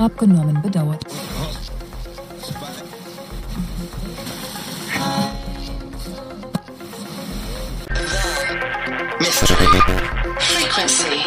Abgenommen bedauert. Frequency.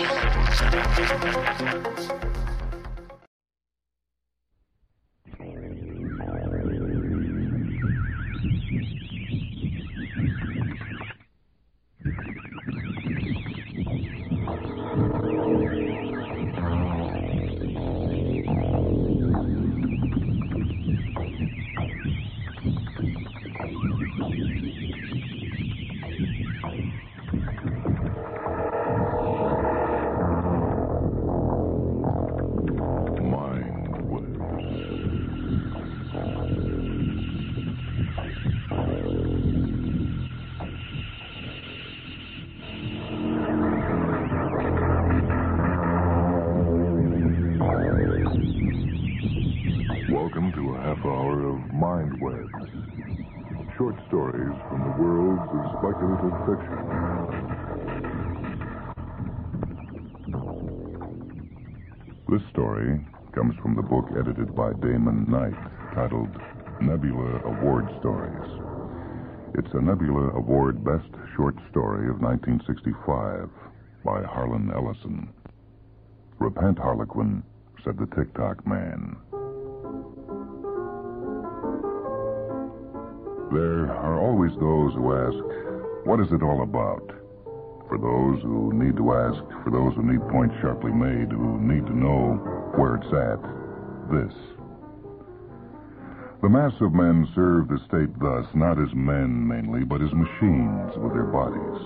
This story comes from the book edited by Damon Knight, titled Nebula Award Stories. It's a Nebula Award Best Short Story of 1965 by Harlan Ellison. Repent, Harlequin, said the Tick-Tock Man. There are always those who ask, what is it all about? For those who need to ask, for those who need points sharply made, who need to know where it's at, this. The mass of men serve the state thus, not as men mainly, but as machines with their bodies.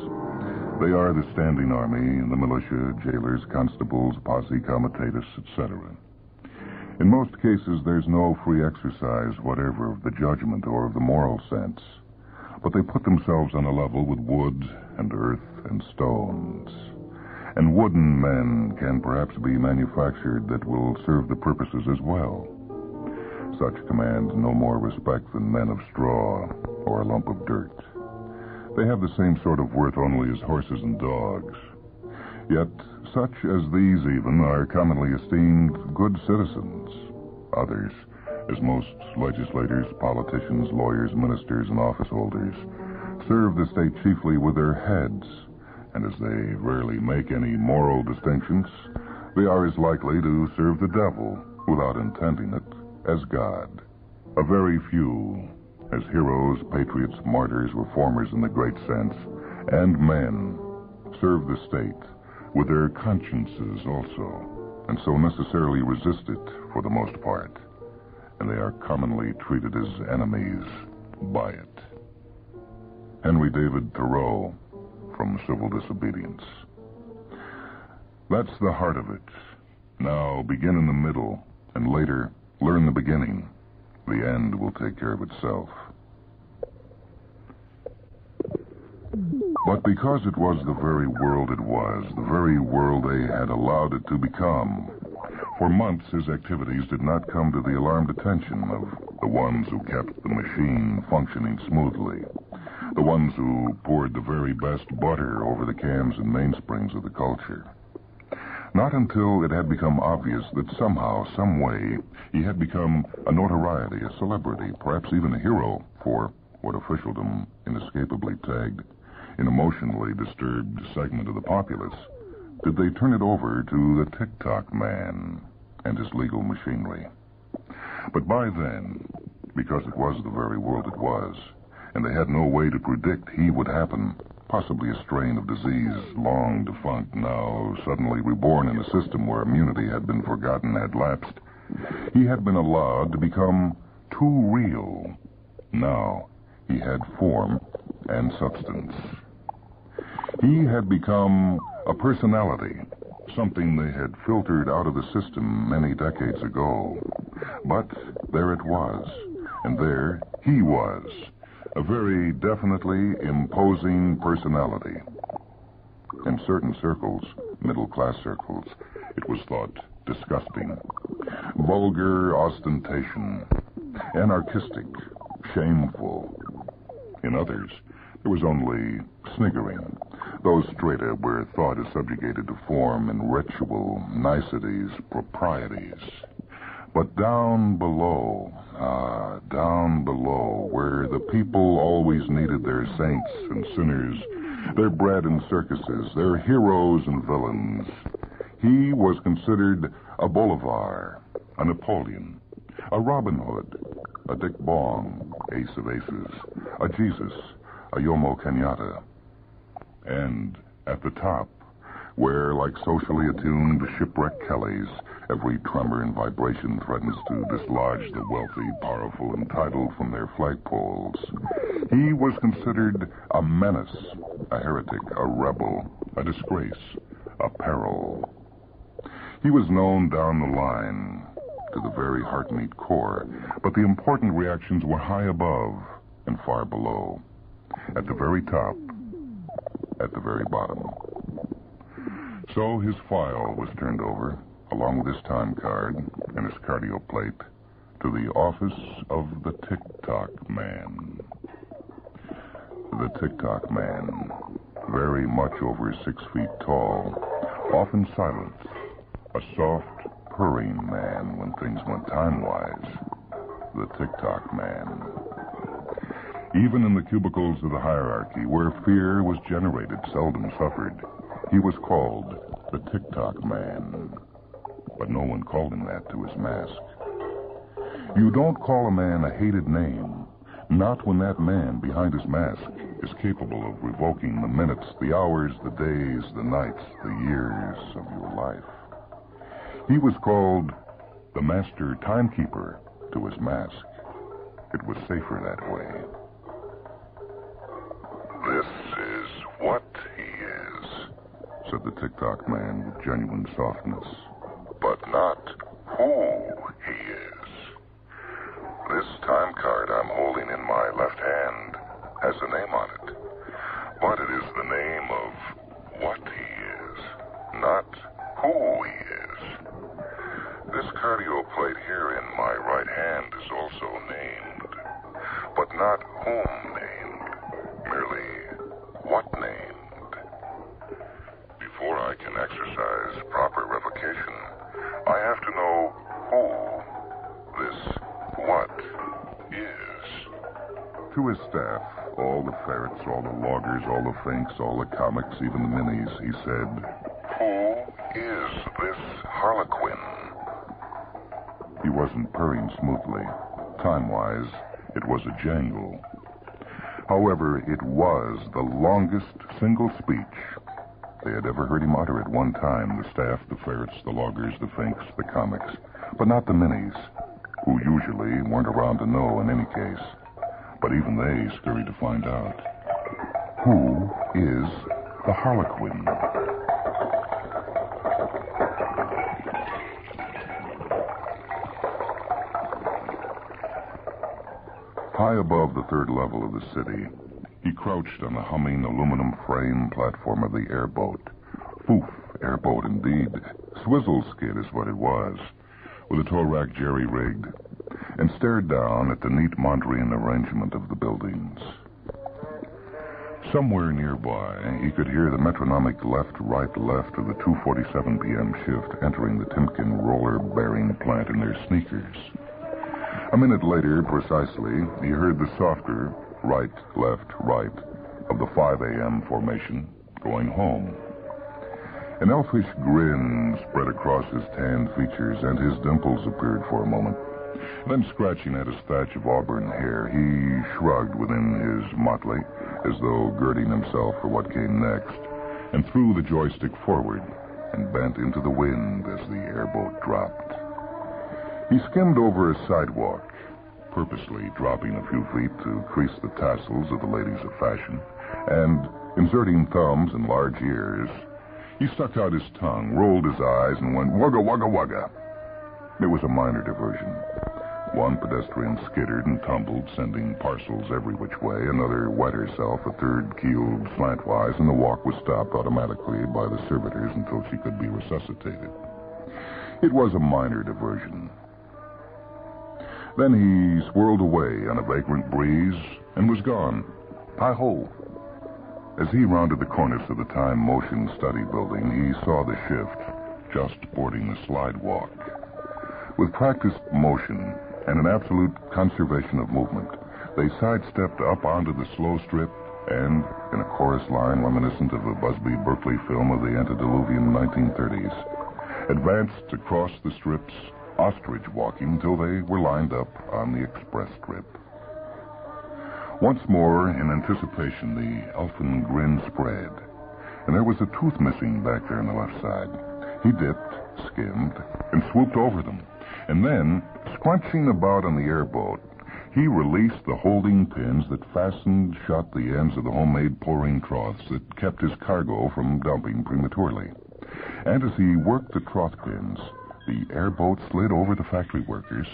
They are the standing army, the militia, jailers, constables, posse comitatus, etc. In most cases, there's no free exercise whatever of the judgment or of the moral sense. But they put themselves on a level with wood and earth and stones. And wooden men can perhaps be manufactured that will serve the purposes as well. Such command no more respect than men of straw or a lump of dirt. They have the same sort of worth only as horses and dogs. Yet such as these even are commonly esteemed good citizens. Others, as most legislators, politicians, lawyers, ministers, and office holders, serve the state chiefly with their heads, and as they rarely make any moral distinctions, they are as likely to serve the devil, without intending it, as God. A very few, as heroes, patriots, martyrs, reformers in the great sense, and men, serve the state, with their consciences also, and so necessarily resist it for the most part. And they are commonly treated as enemies by it. Henry David Thoreau from Civil Disobedience. That's the heart of it. Now begin in the middle, and later learn the beginning. The end will take care of itself. But because it was the very world it was, the very world they had allowed it to become, for months, his activities did not come to the alarmed attention of the ones who kept the machine functioning smoothly, the ones who poured the very best butter over the cams and mainsprings of the culture. Not until it had become obvious that somehow, some way, he had become a notoriety, a celebrity, perhaps even a hero for what officialdom inescapably tagged an emotionally disturbed segment of the populace, did they turn it over to the Tick-Tock Man and his legal machinery. But by then, because it was the very world it was, and they had no way to predict he would happen, possibly a strain of disease long defunct, now suddenly reborn in a system where immunity had been forgotten, had lapsed, he had been allowed to become too real. Now He had form and substance. He had become a personality, something they had filtered out of the system many decades ago. But there it was, and there he was, a very definitely imposing personality. In certain circles, middle-class circles, it was thought disgusting, vulgar ostentation, anarchistic, shameful. In others, there was only sniggering. Those strata where thought is subjugated to form and ritual, niceties, proprieties. But down below, down below, where the people always needed their saints and sinners, their bread and circuses, their heroes and villains, he was considered a Bolivar, a Napoleon, a Robin Hood, a Dick Bong, Ace of Aces, a Jesus, a Yomo Kenyatta. And at the top, where, like socially attuned shipwreck Kellys, every tremor and vibration threatens to dislodge the wealthy, powerful, and titled from their flagpoles, he was considered a menace, a heretic, a rebel, a disgrace, a peril. He was known down the line to the very heart-meat core, but the important reactions were high above and far below. At the very top, at the very bottom. So his file was turned over, along with his time card and his cardio plate, to the office of the Tick-Tock Man. The Tick-Tock Man, very much over 6 feet tall, often silent, a soft, purring man when things went time-wise. The Tick-Tock Man. Even in the cubicles of the hierarchy, where fear was generated, seldom suffered, he was called the Tick-Tock Man. But no one called him that to his mask. You don't call a man a hated name, not when that man behind his mask is capable of revoking the minutes, the hours, the days, the nights, the years of your life. He was called the Master Timekeeper to his mask. It was safer that way. This is what he is, said the Tick-Tock Man with genuine softness, but not who he is. This time card I'm holding in my left hand has a name on it, but it is the name of what he is, not who he is. This cardio plate here in my right hand is also named, but not whom named, merely what named. Before I can exercise proper revocation, I have to know who this what is. To his staff, all the ferrets, all the loggers, all the finks, all the comics, even the minis, he said, Who is this Harlequin? He wasn't purring smoothly. Time-wise, it was a jangle. However, it was the longest single speech they had ever heard him utter at one time, the staff, the ferrets, the loggers, the finks, the comics, but not the minis, who usually weren't around to know in any case. But even they scurried to find out. Who is the Harlequin? High above the third level of the city, he crouched on the humming aluminum frame platform of the airboat. Poof, airboat indeed. Swizzle skid is what it was, with a tow rack jerry-rigged, and stared down at the neat Mondrian arrangement of the buildings. Somewhere nearby, he could hear the metronomic left-right-left of the 2:47 p.m. shift entering the Timken roller-bearing plant in their sneakers. A minute later, precisely, he heard the softer right, left, right of the 5 a.m. formation going home. An elfish grin spread across his tanned features, and his dimples appeared for a moment. Then, scratching at his thatch of auburn hair, he shrugged within his motley, as though girding himself for what came next, and threw the joystick forward and bent into the wind as the airboat dropped. He skimmed over a sidewalk, purposely dropping a few feet to crease the tassels of the ladies of fashion, and inserting thumbs and large ears, he stuck out his tongue, rolled his eyes, and went, "Wugga, wugga, wugga." It was a minor diversion. One pedestrian skittered and tumbled, sending parcels every which way. Another wet herself, a third keeled slantwise, and the walk was stopped automatically by the servitors until she could be resuscitated. It was a minor diversion. Then he swirled away on a vagrant breeze and was gone. Hi-ho! As he rounded the cornice of the Time Motion Study Building, he saw the shift just boarding the slide walk. With practiced motion and an absolute conservation of movement, they sidestepped up onto the slow strip and, in a chorus line reminiscent of a Busby Berkeley film of the antediluvian 1930s, advanced across the strips, ostrich walking, till they were lined up on the express strip. Once more, in anticipation, the elfin grin spread, and there was a tooth missing back there on the left side. He dipped, skimmed, and swooped over them, and then, scrunching about on the airboat, he released the holding pins that fastened shut the ends of the homemade pouring troughs that kept his cargo from dumping prematurely. And as he worked the trough pins, the airboat slid over the factory workers,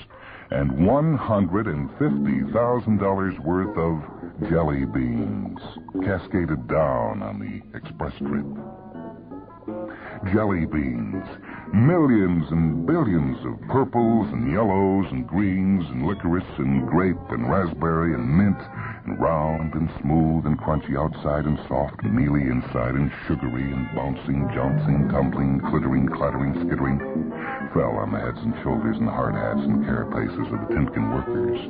and $150,000 worth of jelly beans cascaded down on the express trip. Jelly beans, millions and billions of purples and yellows and greens and licorice and grape and raspberry and mint, and round and smooth and crunchy outside and soft and mealy inside and sugary and bouncing, jouncing, tumbling, glittering, clattering, skittering, fell on the heads and shoulders and hard hats and carapaces of the Timken workers,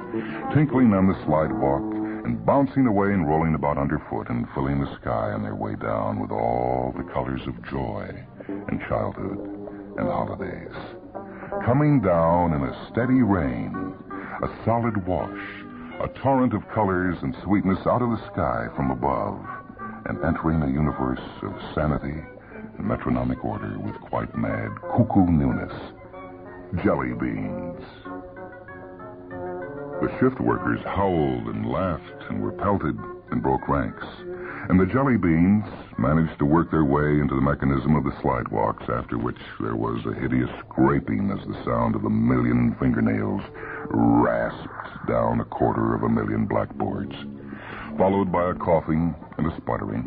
tinkling on the slidewalk and bouncing away and rolling about underfoot and filling the sky on their way down with all the colors of joy and childhood and holidays. Coming down in a steady rain, a solid wash, a torrent of colors and sweetness out of the sky from above, and entering a universe of sanity and metronomic order with quite mad cuckoo newness. Jelly beans. The shift workers howled and laughed and were pelted and broke ranks, and the jelly beans managed to work their way into the mechanism of the slidewalks, after which there was a hideous scraping as the sound of a million fingernails rasped down a quarter of a million blackboards, followed by a coughing and a sputtering,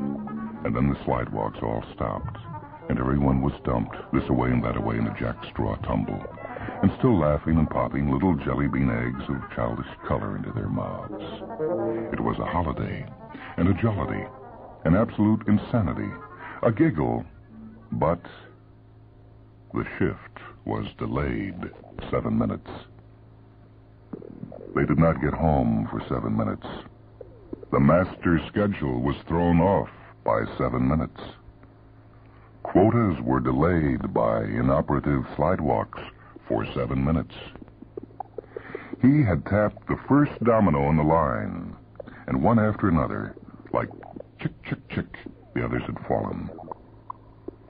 and then the slidewalks all stopped, and everyone was dumped this away and that away in a jack-straw tumble, and still laughing and popping little jelly bean eggs of childish color into their mouths. It was a holiday, and a jollity, an absolute insanity, a giggle, but the shift was delayed 7 minutes. They did not get home for 7 minutes. The master's schedule was thrown off by 7 minutes. Quotas were delayed by inoperative slidewalks for 7 minutes. He had tapped the first domino in the line, and one after another, like chick, chick, chick, the others had fallen.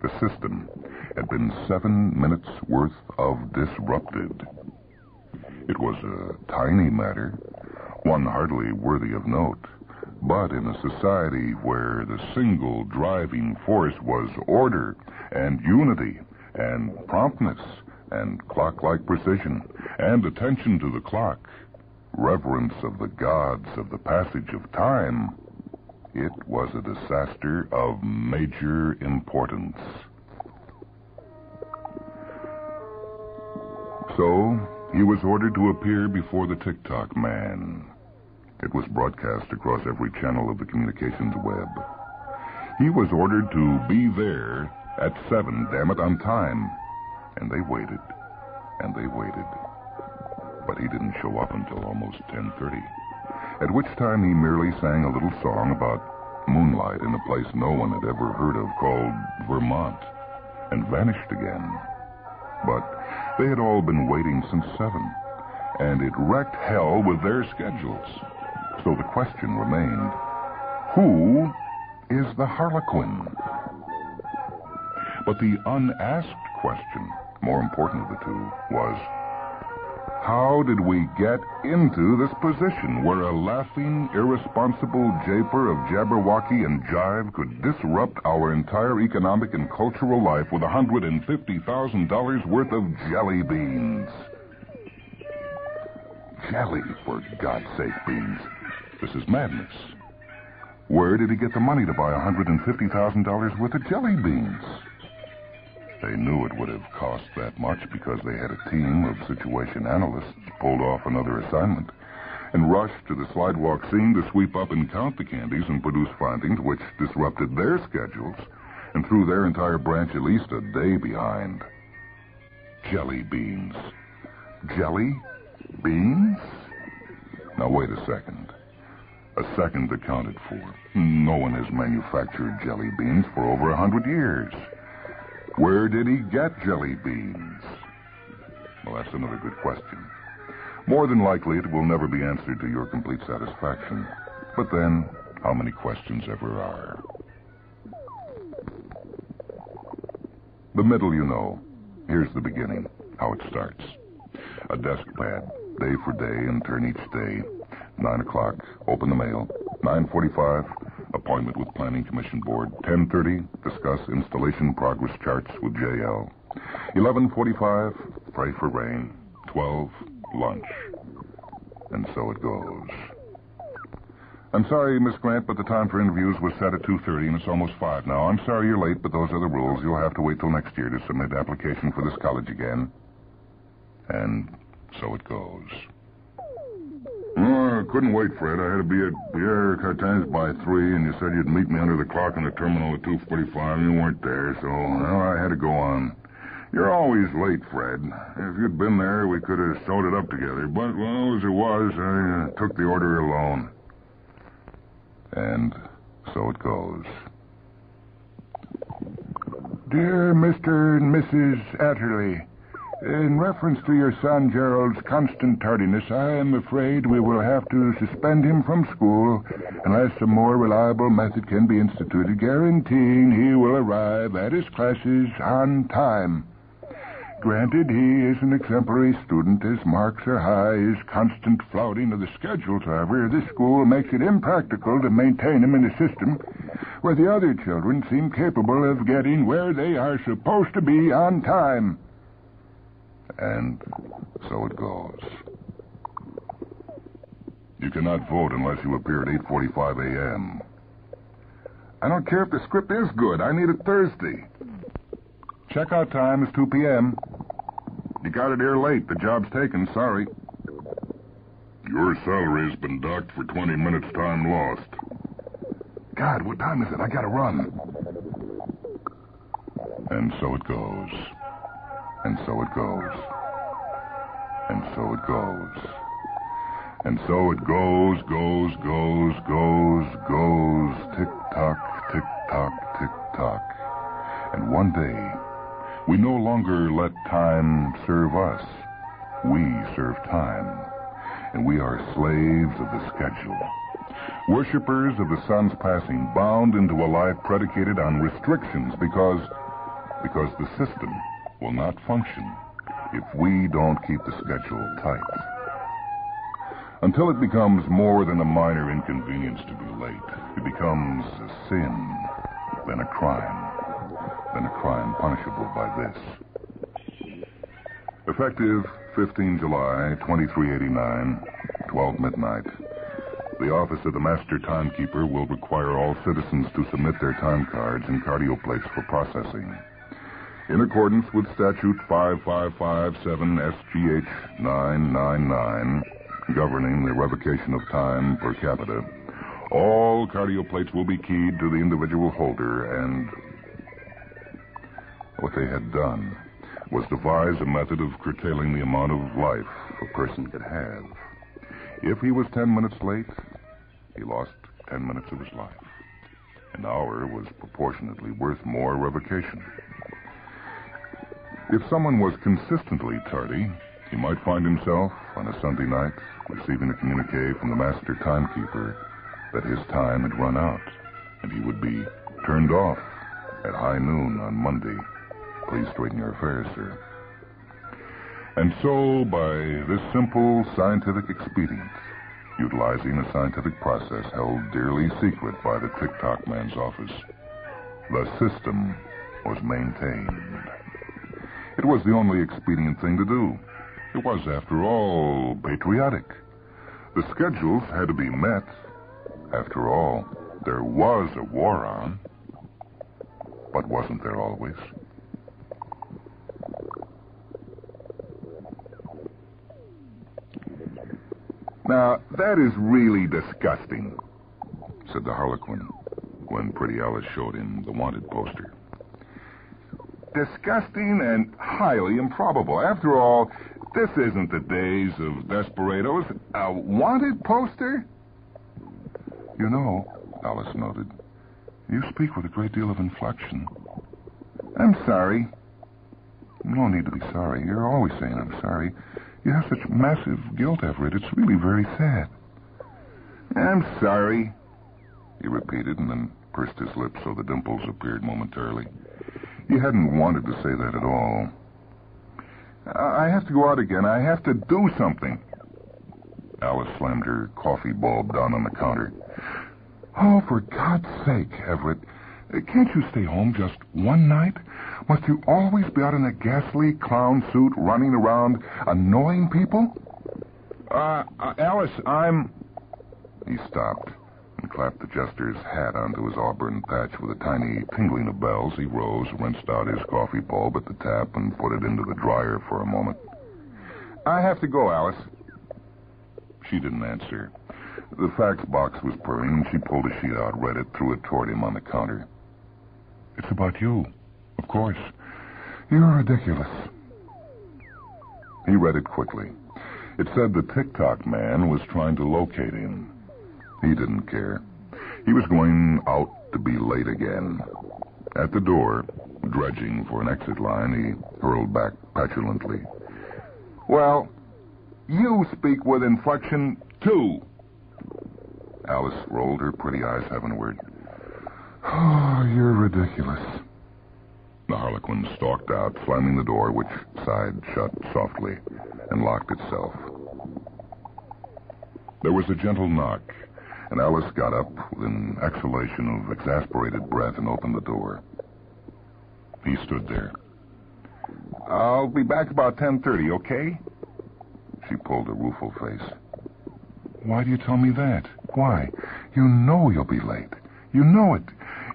The system had been 7 minutes worth of disrupted. It was a tiny matter, one hardly worthy of note, but in a society where the single driving force was order and unity and promptness and clock-like precision, and attention to the clock, reverence of the gods of the passage of time, it was a disaster of major importance. So, he was ordered to appear before the Tick-Tock Man. It was broadcast across every channel of the communications web. He was ordered to be there at 7, damn it, on time. And they waited, and they waited. But he didn't show up until almost 10:30, at which time he merely sang a little song about moonlight in a place no one had ever heard of called Vermont, and vanished again. But they had all been waiting since 7, and it wrecked hell with their schedules. So the question remained, who is the Harlequin? But the unasked question, more important of the two, was, How did we get into this position where a laughing, irresponsible japer of Jabberwocky and jive could disrupt our entire economic and cultural life with $150,000 worth of jelly beans? Jelly, for God's sake, Beans. This is madness. Where did he get the money to buy $150,000 worth of jelly beans? They knew it would have cost that much because they had a team of situation analysts pulled off another assignment and rushed to the slidewalk scene to sweep up and count the candies and produce findings which disrupted their schedules and threw their entire branch at least a day behind. Jelly beans. Jelly beans? Now, wait a second. A second accounted for. No one has manufactured jelly beans for over 100 years. Where did he get jelly beans? Well, that's another good question. More than likely, it will never be answered to your complete satisfaction. But then, how many questions ever are? The middle, you know. Here's the beginning, how it starts. A desk pad, day for day and turn each day. 9 o'clock, open the mail. 9:45, appointment with Planning Commission Board. 10:30, discuss installation progress charts with JL. 11:45, pray for rain. 12, lunch. And so it goes. I'm sorry, Miss Grant, but the time for interviews was set at 2:30, and it's almost 5 now. I'm sorry you're late, but those are the rules. You'll have to wait till next year to submit an application for this college again. And so it goes. Oh, I couldn't wait, Fred. I had to be at Pierre Cartin's by 3, and you said you'd meet me under the clock in the terminal at 2:45. You weren't there, so well, I had to go on. You're always late, Fred. If you'd been there, we could have sewed it up together. But, well, as it was, I took the order alone. And so it goes. Dear Mr. and Mrs. Atherley, in reference to your son Gerald's constant tardiness, I am afraid we will have to suspend him from school unless a more reliable method can be instituted guaranteeing he will arrive at his classes on time. Granted, he is an exemplary student. His marks are high. His constant flouting of the schedules, however, of this school makes it impractical to maintain him in a system where the other children seem capable of getting where they are supposed to be on time. And so it goes. You cannot vote unless you appear at 8:45 a.m. I don't care if the script is good. I need it Thursday. Checkout time is 2 p.m. You got it here late. The job's taken. Sorry. Your salary's been docked for 20 minutes time lost. God, what time is it? I gotta run. And so it goes. And so it goes. And so it goes. And so it goes. Tick-tock, tick-tock, tick-tock. And one day, we no longer let time serve us. We serve time. And we are slaves of the schedule. Worshippers of the sun's passing, bound into a life predicated on restrictions because the system will not function if we don't keep the schedule tight. Until it becomes more than a minor inconvenience to be late, it becomes a sin, then a crime punishable by this. Effective 15 July, 2389, 12 midnight, the office of the master timekeeper will require all citizens to submit their time cards and cardioplates for processing. In accordance with Statute 5557 SGH 999, governing the revocation of time per capita, all cardioplates will be keyed to the individual holder, and what they had done was devise a method of curtailing the amount of life a person could have. If he was 10 minutes late, he lost 10 minutes of his life. An hour was proportionately worth more revocation. If someone was consistently tardy, he might find himself on a Sunday night receiving a communique from the master timekeeper that his time had run out, and he would be turned off at high noon on Monday. Please straighten your affairs, sir. And so, by this simple scientific expedient, utilizing a scientific process held dearly secret by the Tick-Tock Man's office, the system was maintained. It was the only expedient thing to do. It was, after all, patriotic. The schedules had to be met. After all, there was a war on. But wasn't there always? Now, that is really disgusting, said the Harlequin when Pretty Alice showed him the wanted poster. Disgusting and highly improbable. After all, this isn't the days of desperados. A wanted poster? You know, Alice noted, you speak with a great deal of inflection. I'm sorry. No need to be sorry. You're always saying I'm sorry. You have such massive guilt, Everett. It's really very sad. I'm sorry, he repeated, and then pursed his lips so the dimples appeared momentarily. He hadn't wanted to say that at all. I have to go out again. I have to do something. Alice slammed her coffee bulb down on the counter. Oh, for God's sake, Everett, can't you stay home just one night? Must you always be out in a ghastly clown suit running around annoying people? Alice, I'm... He stopped and clapped the jester's hat onto his auburn patch with a tiny tingling of bells. He rose, rinsed out his coffee bulb at the tap, and put it into the dryer for a moment. I have to go, Alice. She didn't answer. The fax box was purring, and she pulled a sheet out, read it, threw it toward him on the counter. It's about you, of course. You're ridiculous. He read it quickly. It said the Tick-Tock Man was trying to locate him. He didn't care. He was going out to be late again. At the door, dredging for an exit line, he hurled back petulantly. Well, you speak with inflection, too. Alice rolled her pretty eyes heavenward. Oh, you're ridiculous. The Harlequin stalked out, slamming the door, which side shut softly and locked itself. There was a gentle knock, and Alice got up with an exhalation of exasperated breath and opened the door. He stood there. I'll be back about 10:30, okay? She pulled a rueful face. Why do you tell me that? Why? You know you'll be late. You know it.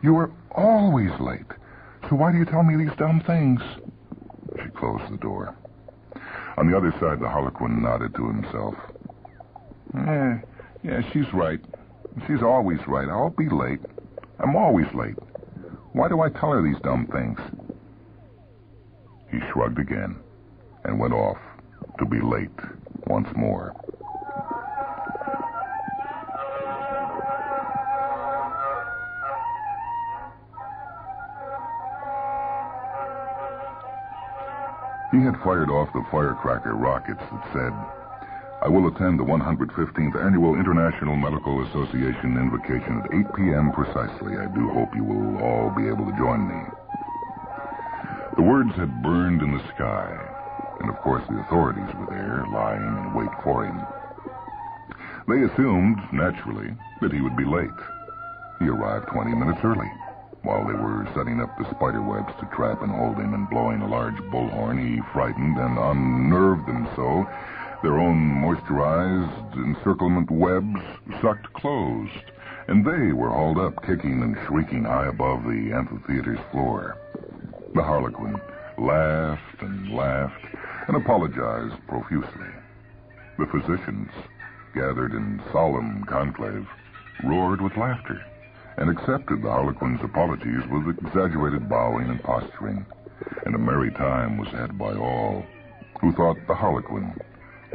You are always late. So why do you tell me these dumb things? She closed the door. On the other side, the Harlequin nodded to himself. Yeah, she's right. She's always right. I'll be late. I'm always late. Why do I tell her these dumb things? He shrugged again and went off to be late once more. He had fired off the firecracker rockets that said, I will attend the 115th Annual International Medical Association invocation at 8 p.m. precisely. I do hope you will all be able to join me. The words had burned in the sky, and of course the authorities were there, lying in wait for him. They assumed, naturally, that he would be late. He arrived 20 minutes early. While they were setting up the spiderwebs to trap and hold him and blowing a large bullhorn, he frightened and unnerved them so, their own moisturized encirclement webs sucked closed, and they were hauled up, kicking and shrieking high above the amphitheater's floor. The Harlequin laughed and apologized profusely. The physicians, gathered in solemn conclave, roared with laughter and accepted the Harlequin's apologies with exaggerated bowing and posturing, and a merry time was had by all, who thought the Harlequin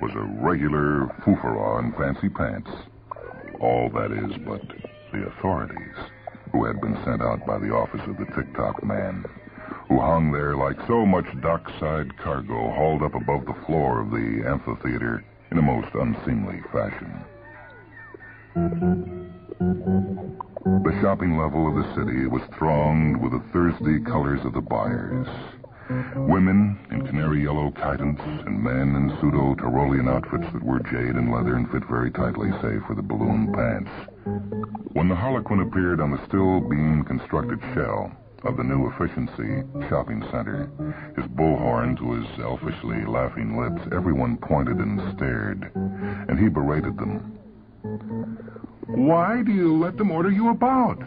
was a regular foo-farah in fancy pants. All, that is, but the authorities, who had been sent out by the office of the Tick-Tock Man, who hung there like so much dockside cargo hauled up above the floor of the amphitheater in a most unseemly fashion. The shopping level of the city was thronged with the thirsty colors of the buyers. Women in canary yellow chitons and men in pseudo-Tyrolean outfits that were jade and leather and fit very tightly, save for the balloon pants. When the Harlequin appeared on the still-beam-constructed shell of the new efficiency shopping center, his bullhorn to his elfishly laughing lips, everyone pointed and stared, and he berated them. Why do you let them order you about?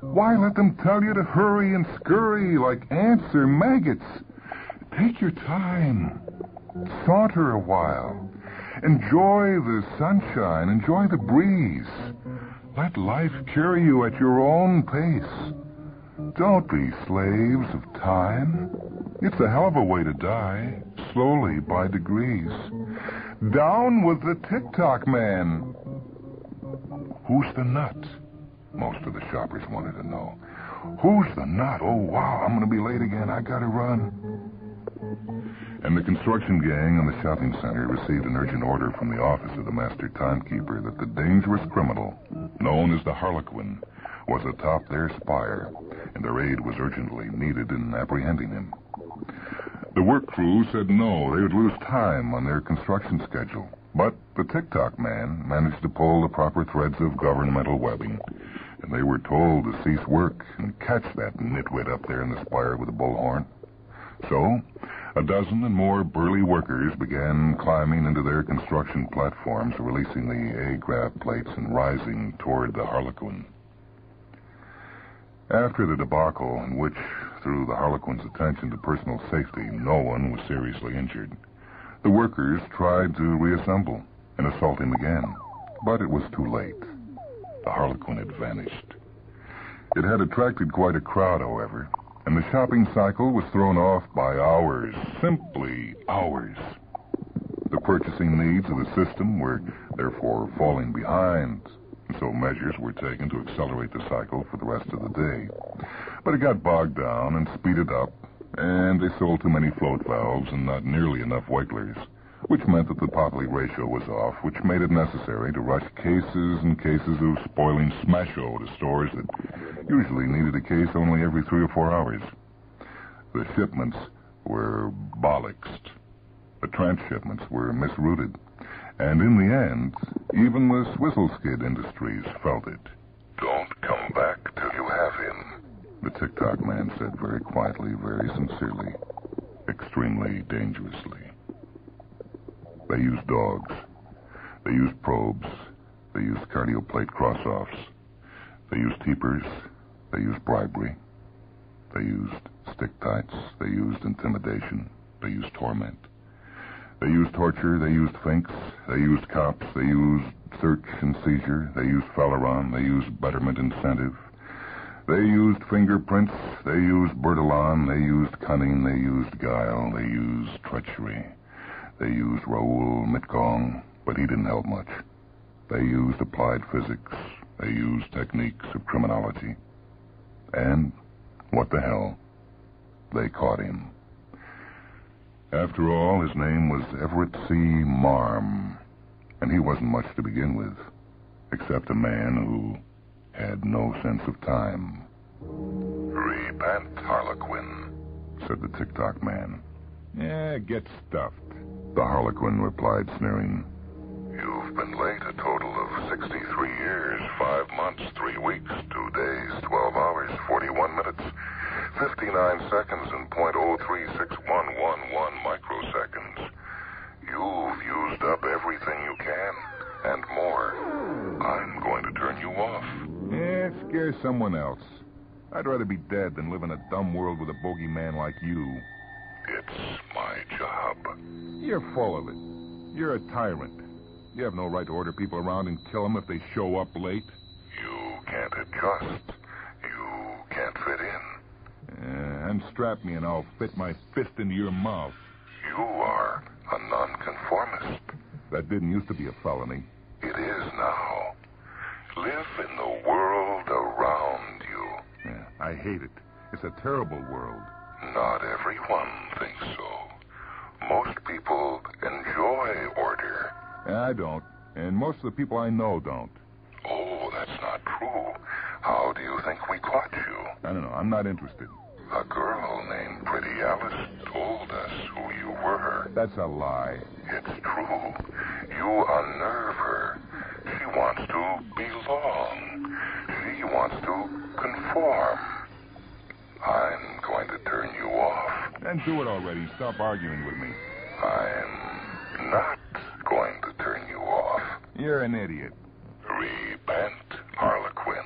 Why let them tell you to hurry and scurry like ants or maggots? Take your time. Saunter a while. Enjoy the sunshine. Enjoy the breeze. Let life carry you at your own pace. Don't be slaves of time. It's a hell of a way to die, slowly by degrees. Down with the Tick-Tock Man. Who's the nut? Most of the shoppers wanted to know. Who's the nut? Oh, wow, I'm going to be late again. I got to run. And the construction gang in the shopping center received an urgent order from the office of the master timekeeper that the dangerous criminal, known as the Harlequin, was atop their spire, and their aid was urgently needed in apprehending him. The work crew said no, they would lose time on their construction schedule. But the Tick-Tock Man managed to pull the proper threads of governmental webbing, and they were told to cease work and catch that nitwit up there in the spire with the bullhorn. So, a dozen and more burly workers began climbing into their construction platforms, releasing the A-graph plates and rising toward the Harlequin. After the debacle in which, through the Harlequin's attention to personal safety, no one was seriously injured, the workers tried to reassemble and assault him again, but it was too late. The Harlequin had vanished. It had attracted quite a crowd, however, and the shopping cycle was thrown off by hours, simply hours. The purchasing needs of the system were therefore falling behind, and so measures were taken to accelerate the cycle for the rest of the day. But it got bogged down and speeded up, and they sold too many float valves and not nearly enough wigglers, which meant that the Popley ratio was off, which made it necessary to rush cases and cases of spoiling smash-o to stores that usually needed a case only every 3 or 4 hours. The shipments were bollocksed. The transshipments were misrouted. And in the end, even the Swizzle Skid Industries felt it. Don't come back till you have him, the Tick-Tock Man said very quietly, very sincerely, extremely dangerously. They used dogs. They used probes. They used cardioplate cross-offs. They used teepers. They used bribery. They used stick-tights. They used intimidation. They used torment. They used torture. They used finks. They used cops. They used search and seizure. They used Falaron. They used betterment incentive. They used fingerprints, they used Bertillon, they used cunning, they used guile, they used treachery. They used Raoul Mitgong, but he didn't help much. They used applied physics, they used techniques of criminology. And, what the hell, they caught him. After all, his name was Everett C. Marm, and he wasn't much to begin with, except a man who had no sense of time. Repent, Harlequin, said the Tick-Tock Man. Yeah, get stuffed, the Harlequin replied, sneering. You've been late a total of 63 years, 5 months, 3 weeks, 2 days, 12 hours, 41 minutes, 59 seconds, and .036111 microseconds. You've used up everything you can, and more. I'm going to turn you off. Yeah, scare someone else. I'd rather be dead than live in a dumb world with a bogeyman like you. It's my job. You're full of it. You're a tyrant. You have no right to order people around and kill them if they show up late. You can't adjust. You can't fit in. Unstrap me and I'll fit my fist into your mouth. You are a nonconformist. That didn't used to be a felony. It is now. Live in the world around you. Yeah, I hate it. It's a terrible world. Not everyone thinks so. Most people enjoy order. I don't. And most of the people I know don't. Oh, that's not true. How do you think we caught you? I don't know. I'm not interested. A girl named Pretty Alice told us who you were. That's a lie. It's true. You unnerve her. She wants to belong. She wants to conform. I'm going to turn you off. Then do it already. Stop arguing with me. I'm not going to turn you off. You're an idiot. Repent, Harlequin.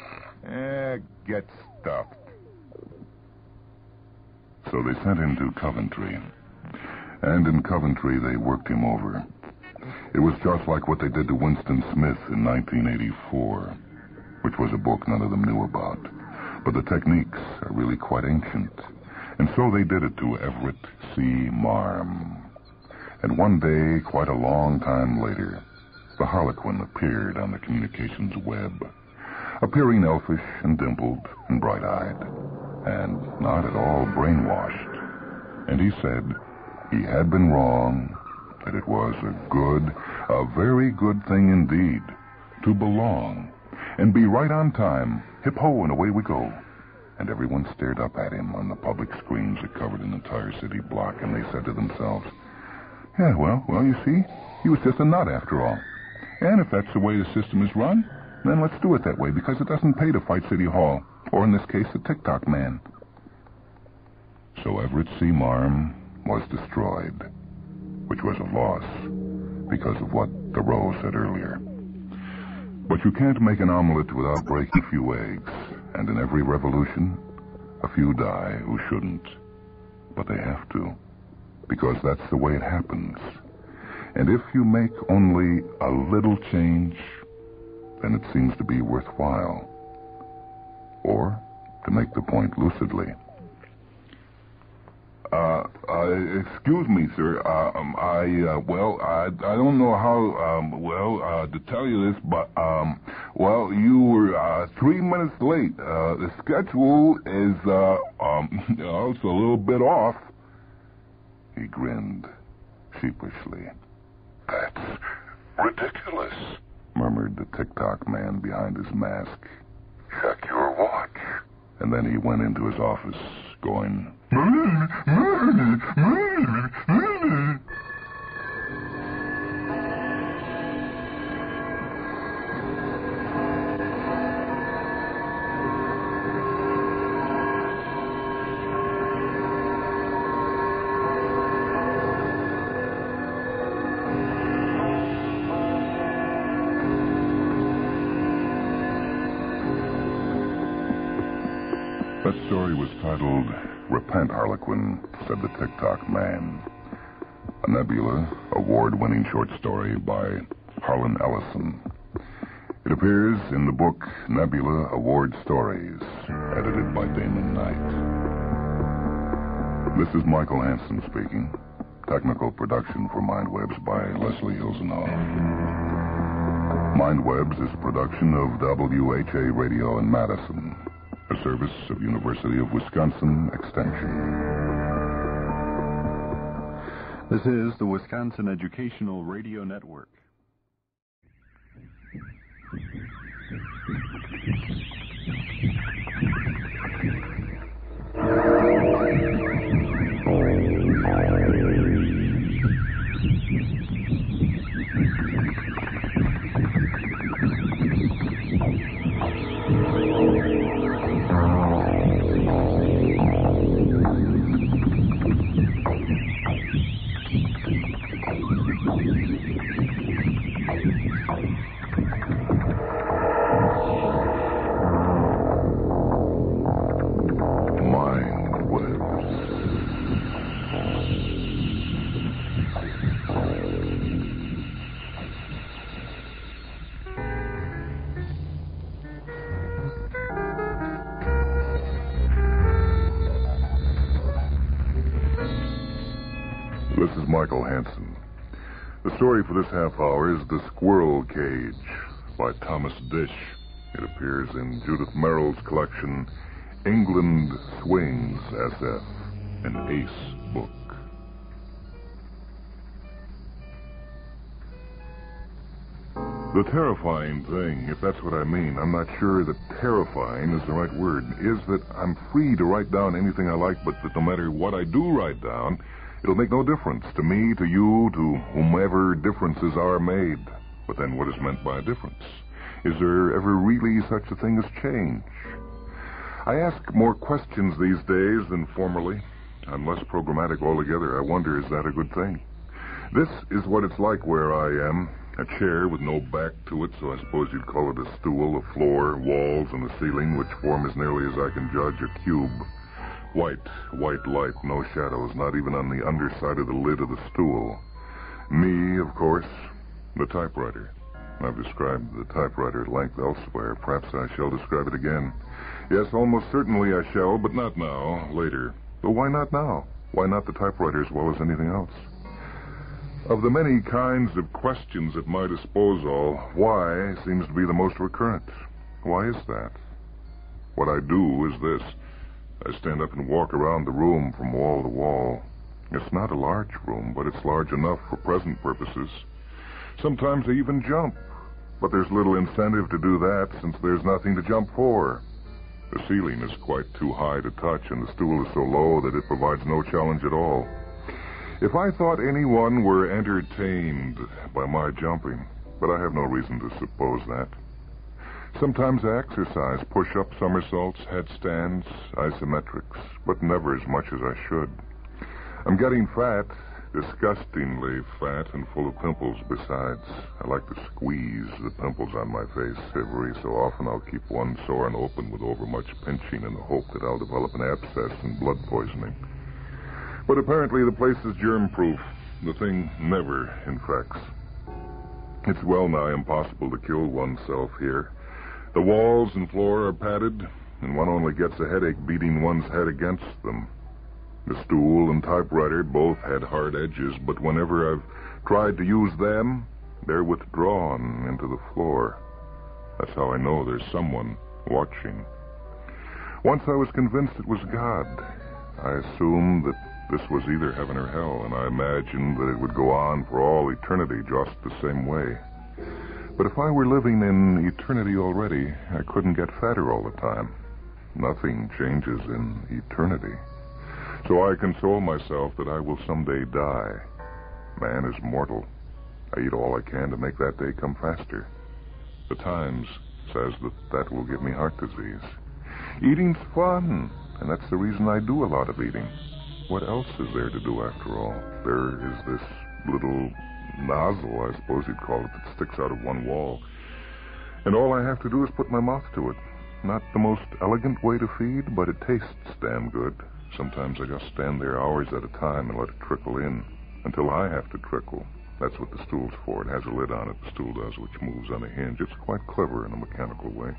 Get stuffed. So they sent him to Coventry. And in Coventry, they worked him over. It was just like what they did to Winston Smith in 1984, which was a book none of them knew about. But the techniques are really quite ancient. And so they did it to Everett C. Marm. And one day, quite a long time later, the Harlequin appeared on the communications web, appearing elfish and dimpled and bright-eyed, and not at all brainwashed. And he said he had been wrong, that it was a very good thing indeed, to belong, and be right on time, hip-ho, and away we go. And everyone stared up at him on the public screens that covered an entire city block, and they said to themselves, yeah, well, you see, he was just a nut after all. And if that's the way the system is run, then let's do it that way, because it doesn't pay to fight City Hall, or in this case, the Tick-Tock Man. So Everett C. Marm was destroyed, which was a loss because of what Thoreau said earlier. But you can't make an omelet without breaking a few eggs, and in every revolution, a few die who shouldn't. But they have to, because that's the way it happens. And if you make only a little change, then it seems to be worthwhile. Or, to make the point lucidly, excuse me, sir, I don't know how, to tell you this, but, you were, 3 minutes late. The schedule is, it's a little bit off. He grinned sheepishly. That's ridiculous, murmured the Tick-Tock Man behind his mask. Check your watch. And then he went into his office, going, murder. That story was titled, Repent, Harlequin, Said the Tick-Tock Man. A Nebula award-winning short story by Harlan Ellison. It appears in the book Nebula Award Stories, edited by Damon Knight. This is Michael Hansen speaking. Technical production for Mindwebs by Leslie Hilsenhoff. Mindwebs is a production of WHA Radio in Madison, a service of University of Wisconsin Extension. This is the Wisconsin Educational Radio Network. This is Michael Hansen. The story for this half hour is The Squirrel Cage by Thomas Disch. It appears in Judith Merrill's collection, England Swings SF, an ace book. The terrifying thing, if that's what I mean, I'm not sure that terrifying is the right word, is that I'm free to write down anything I like, but that no matter what I do write down, it'll make no difference to me, to you, to whomever differences are made. But then what is meant by difference? Is there ever really such a thing as change? I ask more questions these days than formerly. I'm less programmatic altogether. I wonder, is that a good thing? This is what it's like where I am. A chair with no back to it, so I suppose you'd call it a stool, a floor, walls, and a ceiling, which form, as nearly as I can judge, a cube. White light, no shadows, not even on the underside of the lid of the stool. Me, of course, the typewriter. I've described the typewriter at length elsewhere. Perhaps I shall describe it again. Yes, almost certainly I shall, but not now, later. But why not now? Why not the typewriter as well as anything else? Of the many kinds of questions at my disposal, why seems to be the most recurrent. Why is that? What I do is this. I stand up and walk around the room from wall to wall. It's not a large room, but it's large enough for present purposes. Sometimes I even jump, but there's little incentive to do that since there's nothing to jump for. The ceiling is quite too high to touch, and the stool is so low that it provides no challenge at all. If I thought anyone were entertained by my jumping, but I have no reason to suppose that. Sometimes I exercise push-ups, somersaults, headstands, isometrics, but never as much as I should. I'm getting fat, disgustingly fat and full of pimples besides. I like to squeeze the pimples on my face every so often. I'll keep one sore and open with overmuch pinching in the hope that I'll develop an abscess and blood poisoning. But apparently the place is germ-proof. The thing never infects. It's well nigh impossible to kill oneself here. The walls and floor are padded, and one only gets a headache beating one's head against them. The stool and typewriter both had hard edges, but whenever I've tried to use them, they're withdrawn into the floor. That's how I know there's someone watching. Once I was convinced it was God. I assumed that this was either heaven or hell, and I imagined that it would go on for all eternity just the same way. But if I were living in eternity already, I couldn't get fatter all the time. Nothing changes in eternity. So I console myself that I will someday die. Man is mortal. I eat all I can to make that day come faster. The Times says that will give me heart disease. Eating's fun, and that's the reason I do a lot of eating. What else is there to do after all? There is this little nozzle, I suppose you'd call it, that sticks out of one wall. And all I have to do is put my mouth to it. Not the most elegant way to feed, but it tastes damn good. Sometimes I just stand there hours at a time and let it trickle in until I have to trickle. That's what the stool's for. It has a lid on it, the stool does, which moves on a hinge. It's quite clever in a mechanical way.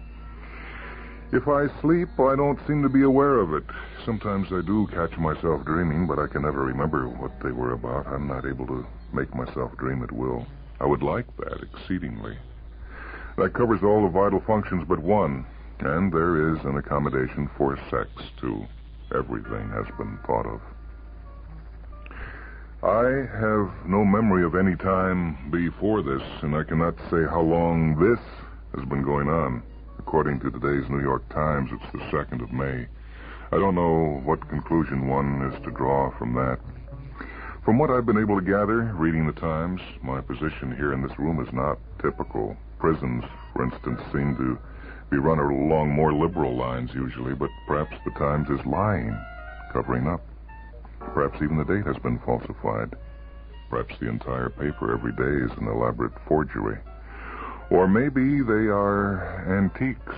If I sleep, I don't seem to be aware of it. Sometimes I do catch myself dreaming, but I can never remember what they were about. I'm not able to make myself dream at will. I would like that exceedingly. That covers all the vital functions but one, and there is an accommodation for sex, too. Everything has been thought of. I have no memory of any time before this, and I cannot say how long this has been going on. According to today's New York Times, it's the 2nd of May. I don't know what conclusion one is to draw from that. From what I've been able to gather, reading the Times, my position here in this room is not typical. Prisons, for instance, seem to be run along more liberal lines usually, but perhaps the Times is lying, covering up. Perhaps even the date has been falsified. Perhaps the entire paper every day is an elaborate forgery. Or maybe they are antiques,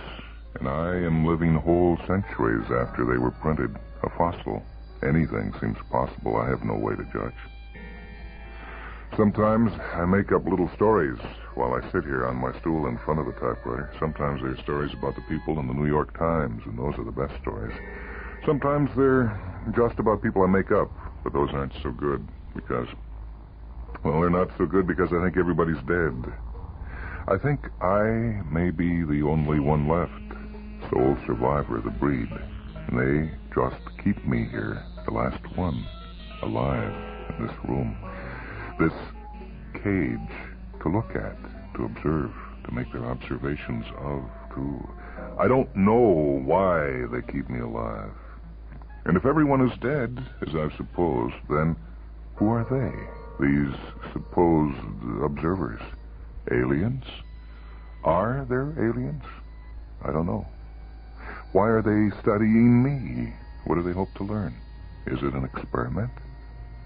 and I am living whole centuries after they were printed, a fossil. Anything seems possible. I have no way to judge. Sometimes I make up little stories while I sit here on my stool in front of the typewriter. Sometimes there are stories about the people in the New York Times, and those are the best stories. Sometimes they're just about people I make up, but those aren't so good because... Well, they're not so good because I think everybody's dead. I think I may be the only one left, sole survivor of the breed. And they just keep me here, the last one, alive in this room. This cage to look at, to observe, to make their observations of, too. I don't know why they keep me alive. And if everyone is dead, as I've supposed, then who are they, these supposed observers? Aliens? Are there aliens? I don't know. Why are they studying me? What do they hope to learn? Is it an experiment?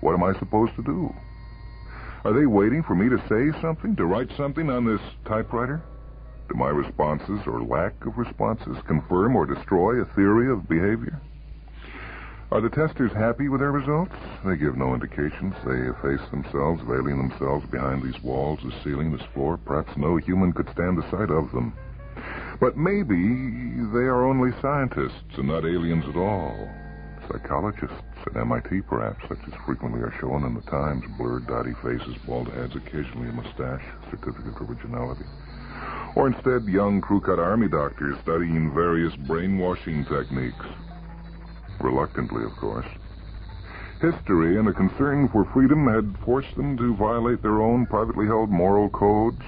What am I supposed to do? Are they waiting for me to say something, to write something on this typewriter? Do my responses or lack of responses confirm or destroy a theory of behavior? Are the testers happy with their results? They give no indications. They efface themselves, veiling themselves behind these walls, this ceiling, this floor. Perhaps no human could stand the sight of them. But maybe they are only scientists and not aliens at all. Psychologists at MIT, perhaps, such as frequently are shown in the Times. Blurred, dotty faces, bald heads, occasionally a mustache, certificate of originality. Or instead, young crew-cut army doctors studying various brainwashing techniques. Reluctantly, of course. History and a concern for freedom had forced them to violate their own privately held moral codes.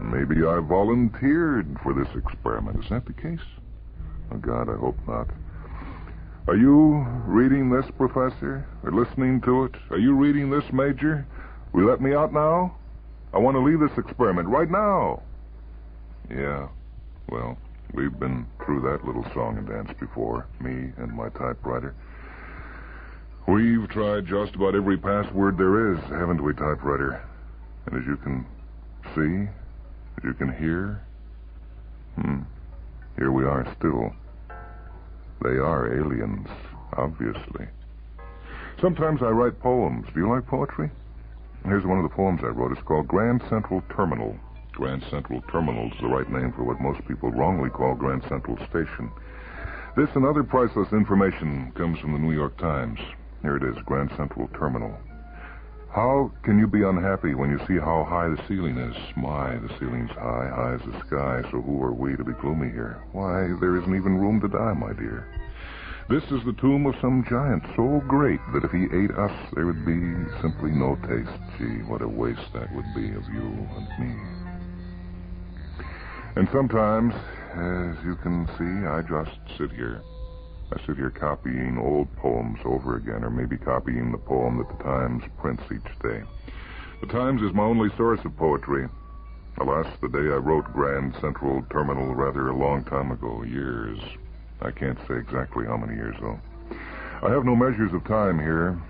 Maybe I volunteered for this experiment. Is that the case? Oh, God, I hope not. Are you reading this, Professor? Or listening to it? Are you reading this, Major? Will you let me out now? I want to leave this experiment right now. Yeah, well, we've been through that little song and dance before, me and my typewriter. We've tried just about every password there is, haven't we, typewriter? And as you can see, as you can hear, here we are still. They are aliens, obviously. Sometimes I write poems. Do you like poetry? Here's one of the poems I wrote. It's called Grand Central Terminal. Grand Central Terminal is the right name for what most people wrongly call Grand Central Station. This and other priceless information comes from the New York Times. Here it is, Grand Central Terminal. How can you be unhappy when you see how high the ceiling is? My, the ceiling's high, high as the sky, so who are we to be gloomy here? Why, there isn't even room to die, my dear. This is the tomb of some giant so great that if he ate us, there would be simply no taste. Gee, what a waste that would be of you and me. And sometimes, as you can see, I just sit here. I sit here copying old poems over again, or maybe copying the poem that the Times prints each day. The Times is my only source of poetry. Alas, the day I wrote Grand Central Terminal rather a long time ago, years. I can't say exactly how many years, though. I have no measures of time here.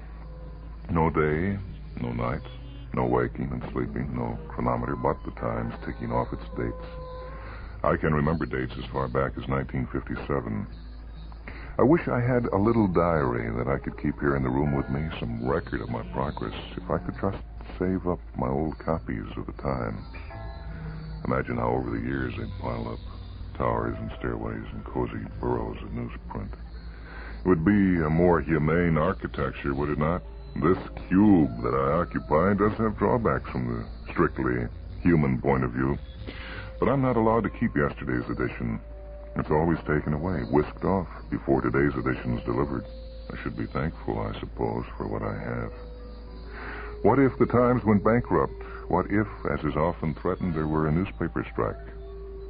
No day, no night, no waking and sleeping, no chronometer, but the Times ticking off its dates. I can remember dates as far back as 1957. I wish I had a little diary that I could keep here in the room with me, some record of my progress, if I could just save up my old copies of the Times. Imagine how over the years they'd pile up, towers and stairways and cozy burrows of newsprint. It would be a more humane architecture, would it not? This cube that I occupy does have drawbacks from the strictly human point of view. But I'm not allowed to keep yesterday's edition. It's always taken away, whisked off, before today's edition's delivered. I should be thankful, I suppose, for what I have. What if the Times went bankrupt? What if, as is often threatened, there were a newspaper strike?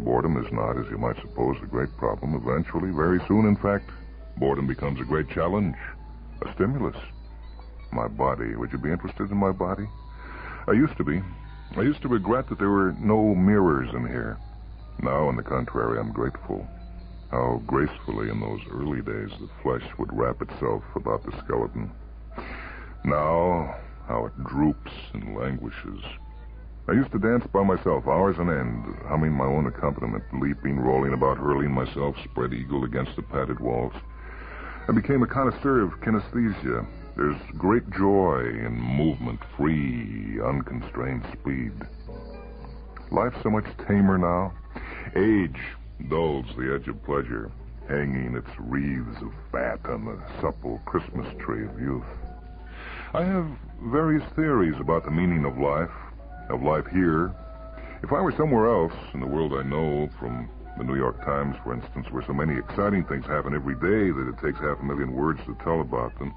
Boredom is not, as you might suppose, a great problem. Eventually, very soon, in fact, boredom becomes a great challenge, a stimulus. My body. Would you be interested in my body? I used to be. I used to regret that there were no mirrors in here. Now, on the contrary, I'm grateful. How gracefully in those early days the flesh would wrap itself about the skeleton. Now, how it droops and languishes. I used to dance by myself, hours on end, humming my own accompaniment, leaping, rolling about, hurling myself spread-eagled against the padded walls. I became a connoisseur of kinesthesia. There's great joy in movement, free, unconstrained speed. Life's so much tamer now. Age dulls the edge of pleasure, hanging its wreaths of fat on the supple Christmas tree of youth. I have various theories about the meaning of life here. If I were somewhere else in the world I know, from the New York Times, for instance, where so many exciting things happen every day that it takes 500,000 words to tell about them,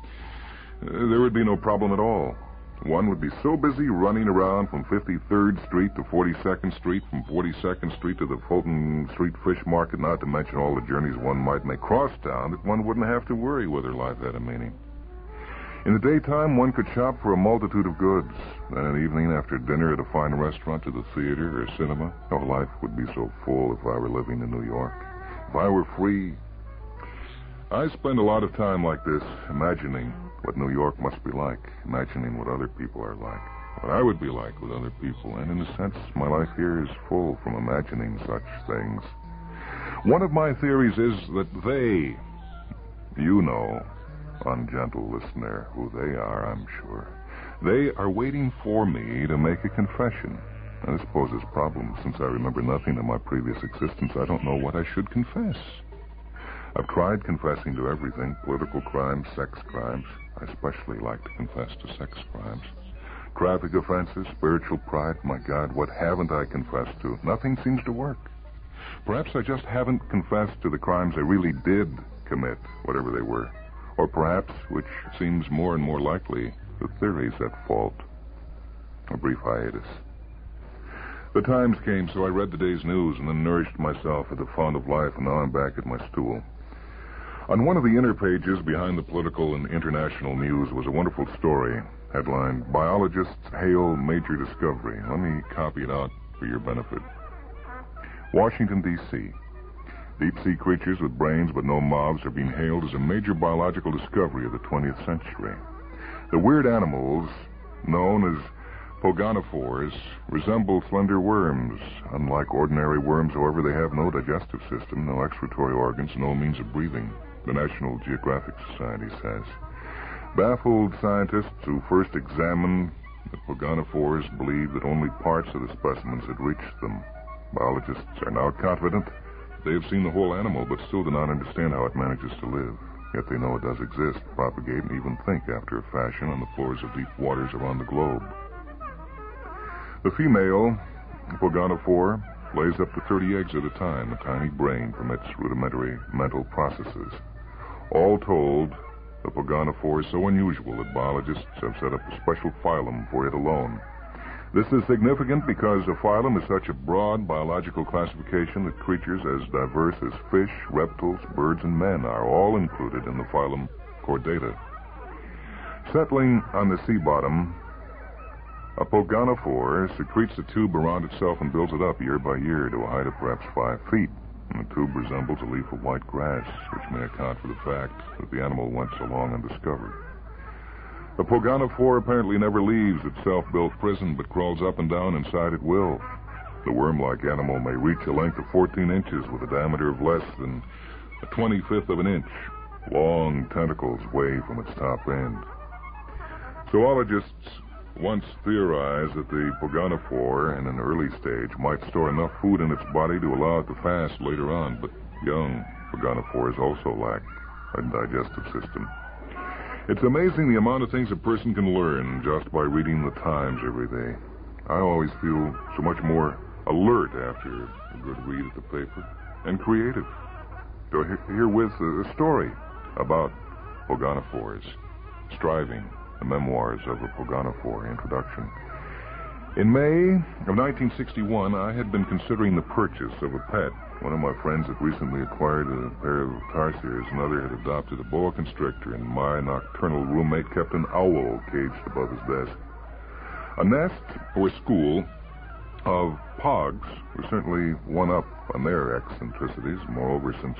there would be no problem at all. One would be so busy running around from 53rd Street to 42nd Street, from 42nd Street to the Fulton Street Fish Market, not to mention all the journeys one might make cross town, that one wouldn't have to worry whether life had a meaning. In the daytime, one could shop for a multitude of goods. Then in the evening, after dinner at a fine restaurant, to the theater or cinema. Oh, life would be so full if I were living in New York. If I were free. I spend a lot of time like this, imagining what New York must be like, imagining what other people are like, what I would be like with other people. And in a sense, my life here is full from imagining such things. One of my theories is that they, you know, ungentle listener, who they are, I'm sure. They are waiting for me to make a confession. Now, this poses problems. Since I remember nothing of my previous existence, I don't know what I should confess. I've tried confessing to everything, political crimes, sex crimes. I especially like to confess to sex crimes. Traffic offenses, spiritual pride. My God, what haven't I confessed to? Nothing seems to work. Perhaps I just haven't confessed to the crimes I really did commit, whatever they were. Or perhaps, which seems more and more likely, the theory's at fault. A brief hiatus. The times came, so I read the day's news and then nourished myself at the fount of life, and now I'm back at my stool. On one of the inner pages behind the political and international news was a wonderful story, headlined, "Biologists Hail Major Discovery." Let me copy it out for your benefit. Washington, D.C. Deep-sea creatures with brains but no mouths are being hailed as a major biological discovery of the 20th century. The weird animals, known as pogonophores, resemble slender worms. Unlike ordinary worms, however, they have no digestive system, no excretory organs, no means of breathing, the National Geographic Society says. Baffled scientists who first examined the pogonophores believed that only parts of the specimens had reached them. Biologists are now confident they have seen the whole animal, but still do not understand how it manages to live. Yet they know it does exist, propagate, and even think after a fashion on the floors of deep waters around the globe. The female, pogonophore, lays up to 30 eggs at a time. A tiny brain permits rudimentary mental processes. All told, the pogonophore is so unusual that biologists have set up a special phylum for it alone. This is significant because a phylum is such a broad biological classification that creatures as diverse as fish, reptiles, birds, and men are all included in the phylum Chordata. Settling on the sea bottom, a pogonophore secretes a tube around itself and builds it up year by year to a height of perhaps 5 feet. And the tube resembles a leaf of white grass, which may account for the fact that the animal went so long undiscovered. The pogonophore apparently never leaves its self-built prison, but crawls up and down inside at will. The worm-like animal may reach a length of 14 inches with a diameter of less than a 25th of an inch. Long tentacles wave from its top end. Zoologists once theorized that the pogonophore, in an early stage, might store enough food in its body to allow it to fast later on, but young pogonophores also lack a digestive system. It's amazing the amount of things a person can learn just by reading the Times every day. I always feel so much more alert after a good read of the paper, and creative. So herewith a story about pogonophores, Striving, the Memoirs of a Pogonophore, introduction. In May of 1961, I had been considering the purchase of a pet. One of my friends had recently acquired a pair of tarsiers. Another had adopted a boa constrictor, and my nocturnal roommate kept an owl caged above his desk. A nest, or school, of pogs was certainly one up on their eccentricities. Moreover, since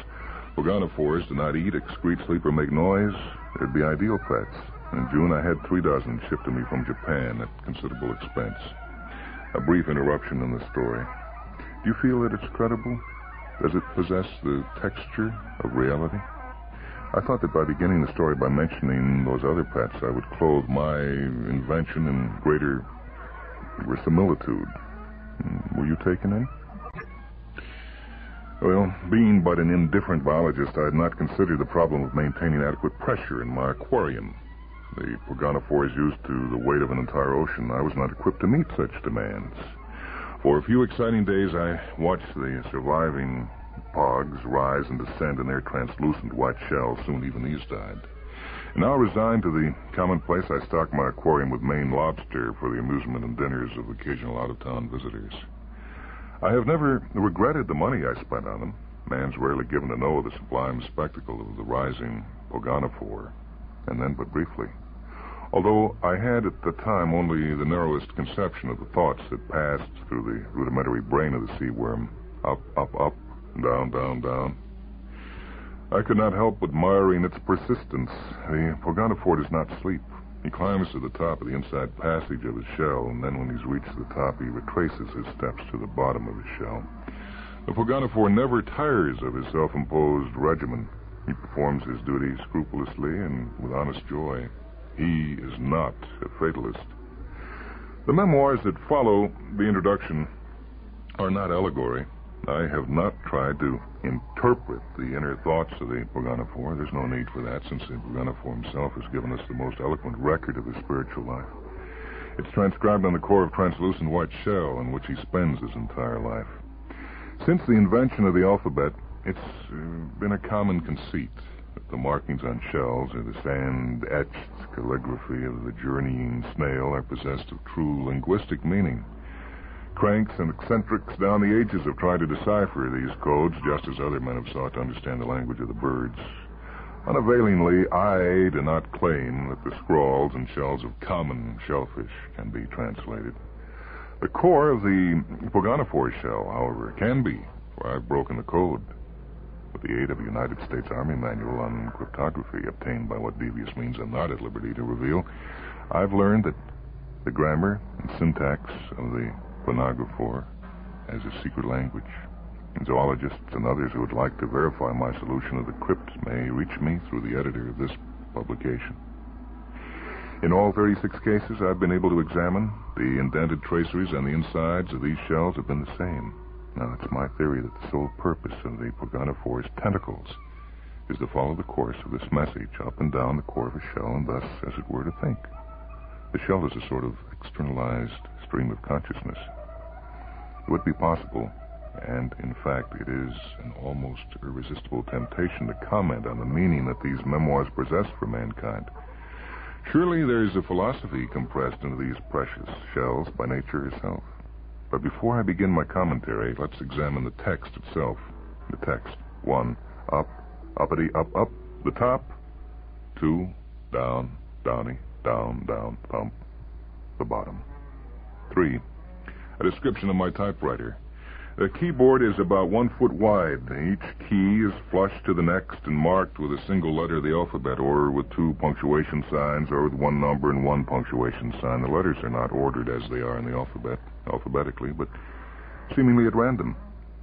pogonophores do not eat, excrete, sleep, or make noise, they'd be ideal pets. In June, I had 3 dozen shipped to me from Japan at considerable expense. A brief interruption in the story. Do you feel that it's credible? Does it possess the texture of reality? I thought that by beginning the story by mentioning those other pets, I would clothe my invention in greater verisimilitude. Were you taken in? Well, being but an indifferent biologist, I had not considered the problem of maintaining adequate pressure in my aquarium. The pogonophore is used to the weight of an entire ocean. I was not equipped to meet such demands. For a few exciting days, I watched the surviving pogs rise and descend in their translucent white shells. Soon even these died. Now resigned to the commonplace, I stocked my aquarium with Maine lobster for the amusement and dinners of occasional out-of-town visitors. I have never regretted the money I spent on them. Man's rarely given to know the sublime spectacle of the rising Pogonophore, and then but briefly. Although I had at the time only the narrowest conception of the thoughts that passed through the rudimentary brain of the sea worm, up, up, up, down, down, down, I could not help but admiring its persistence. The Pogonophore does not sleep. He climbs to the top of the inside passage of his shell, and then when he's reached the top, he retraces his steps to the bottom of his shell. The Pogonophore never tires of his self-imposed regimen. He performs his duty scrupulously and with honest joy. He is not a fatalist. The memoirs that follow the introduction are not allegory. I have not tried to interpret the inner thoughts of the Pogonophore. There's no need for that, since the Pogonophore himself has given us the most eloquent record of his spiritual life. It's transcribed on the core of translucent white shell in which he spends his entire life. Since the invention of the alphabet, it's been a common conceit that the markings on shells or the sand-etched calligraphy of the journeying snail are possessed of true linguistic meaning. Cranks and eccentrics down the ages have tried to decipher these codes, just as other men have sought to understand the language of the birds. Unavailingly, I do not claim that the scrawls and shells of common shellfish can be translated. The core of the Pogonophore shell, however, can be, for I've broken the code. With the aid of a United States Army manual on cryptography, obtained by what devious means I'm not at liberty to reveal, I've learned that the grammar and syntax of the Pogonophore as a secret language. And zoologists and others who would like to verify my solution of the crypt may reach me through the editor of this publication. In all 36 cases I've been able to examine, the indented traceries on the insides of these shells have been the same. Now, it's my theory that the sole purpose of the Pogonophore's tentacles is to follow the course of this message up and down the core of a shell, and thus, as it were, to think. The shell is a sort of externalized stream of consciousness. It would be possible, and in fact it is an almost irresistible temptation to comment on the meaning that these memoirs possess for mankind. Surely there is a philosophy compressed into these precious shells by nature herself. But before I begin my commentary, let's examine the text itself. The text. 1. Up, uppity, up, up, the top. 2. Down, downy, down, down, thump, the bottom. 3. A description of my typewriter. The keyboard is about 1 foot wide. Each key is flush to the next and marked with a single letter of the alphabet, or with two punctuation signs, or with one number and one punctuation sign. The letters are not ordered as they are in the alphabet, alphabetically, but seemingly at random.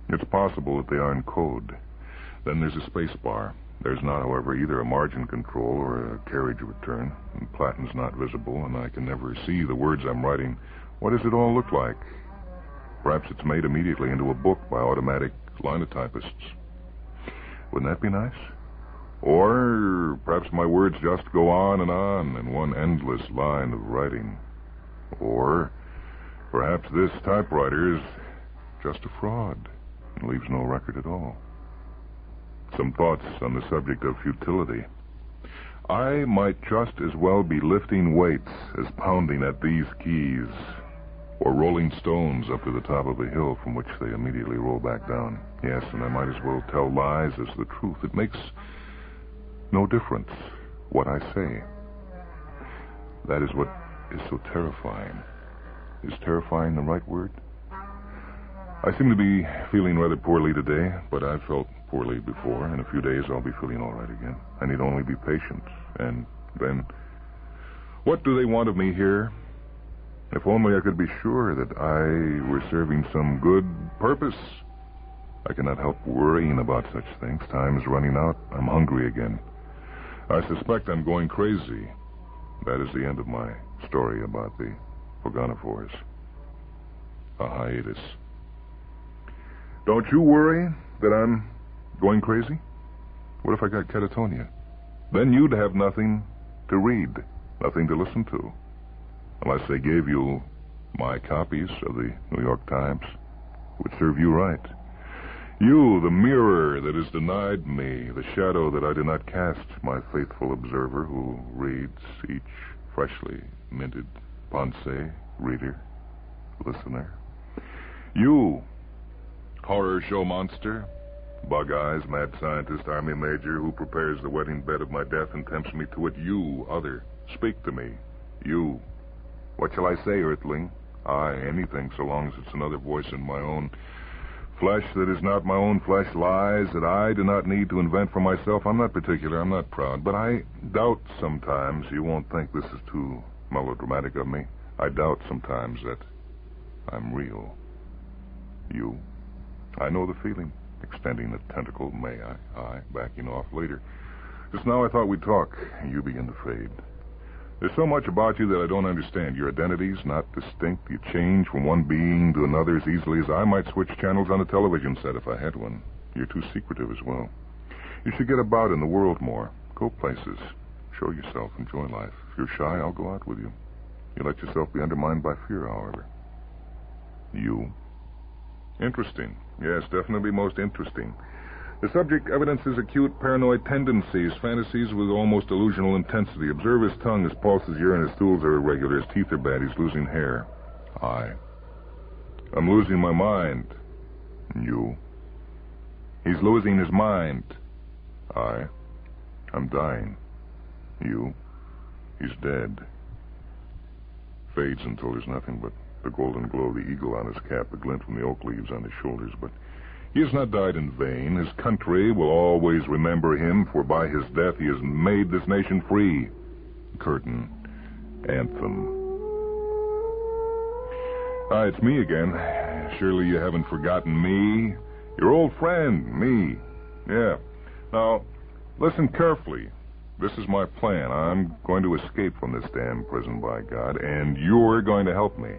It's possible that they are in code. Then there's a space bar. There's not, however, either a margin control or a carriage return. And Platin's not visible, and I can never see the words I'm writing. What does it all look like? Perhaps it's made immediately into a book by automatic linotypists. Wouldn't that be nice? Or perhaps my words just go on in one endless line of writing. Or perhaps this typewriter is just a fraud and leaves no record at all. Some thoughts on the subject of futility. I might just as well be lifting weights as pounding at these keys, or rolling stones up to the top of a hill from which they immediately roll back down. Yes, and I might as well tell lies as the truth. It makes no difference what I say. That is what is so terrifying. Is terrifying the right word? I seem to be feeling rather poorly today, but I've felt poorly before. In a few days, I'll be feeling all right again. I need only be patient. And then, what do they want of me here? If only I could be sure that I were serving some good purpose. I cannot help worrying about such things. Time's running out. I'm hungry again. I suspect I'm going crazy. That is the end of my story about the Pogonophores. A hiatus. Don't you worry that I'm going crazy? What if I got catatonia? Then you'd have nothing to read, nothing to listen to. Unless they gave you my copies of the New York Times. It would serve you right. You, the mirror that is denied me, the shadow that I do not cast, my faithful observer who reads each freshly minted pensée, reader, listener. You, horror show monster, bug eyes, mad scientist, army major who prepares the wedding bed of my death and tempts me to it. You, other, speak to me. You. What shall I say, earthling? I, anything, so long as it's another voice in my own. Flesh that is not my own flesh, lies that I do not need to invent for myself. I'm not particular, I'm not proud, but I doubt sometimes, you won't think this is too melodramatic of me, I doubt sometimes that I'm real. You. I know the feeling. Extending a tentacle, may I, backing off later. Just now I thought we'd talk, and you begin to fade. There's so much about you that I don't understand. Your identity's not distinct. You change from one being to another as easily as I might switch channels on a television set if I had one. You're too secretive as well. You should get about in the world more. Go places. Show yourself. Enjoy life. If you're shy, I'll go out with you. You let yourself be undermined by fear, however. You. Interesting. Yes, definitely most interesting. The subject evidences acute paranoid tendencies, fantasies with almost delusional intensity. Observe his tongue, his pulses, urine, his stools are irregular, his teeth are bad, he's losing hair. I'm losing my mind. You. He's losing his mind. I'm dying. You. He's dead. Fades until there's nothing but the golden glow of the eagle on his cap, the glint from the oak leaves on his shoulders, but he has not died in vain. His country will always remember him, for by his death he has made this nation free. Curtain. Anthem. Ah, it's me again. Surely you haven't forgotten me. Your old friend, me. Yeah. Now, listen carefully. This is my plan. I'm going to escape from this damn prison, by God, and you're going to help me.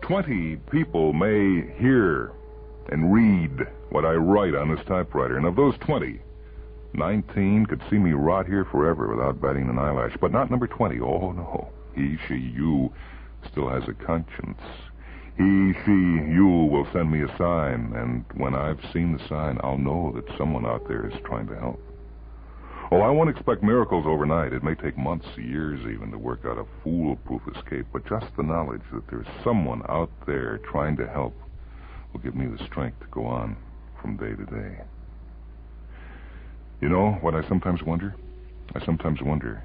20 people may hear and read what I write on this typewriter. And of those 20, 19 could see me rot here forever without batting an eyelash. But not number 20. Oh, no. He, she, you still has a conscience. He, she, you will send me a sign. And when I've seen the sign, I'll know that someone out there is trying to help. Oh, I won't expect miracles overnight. It may take months, years even, to work out a foolproof escape. But just the knowledge that there's someone out there trying to help will give me the strength to go on from day to day. You know what I sometimes wonder? I sometimes wonder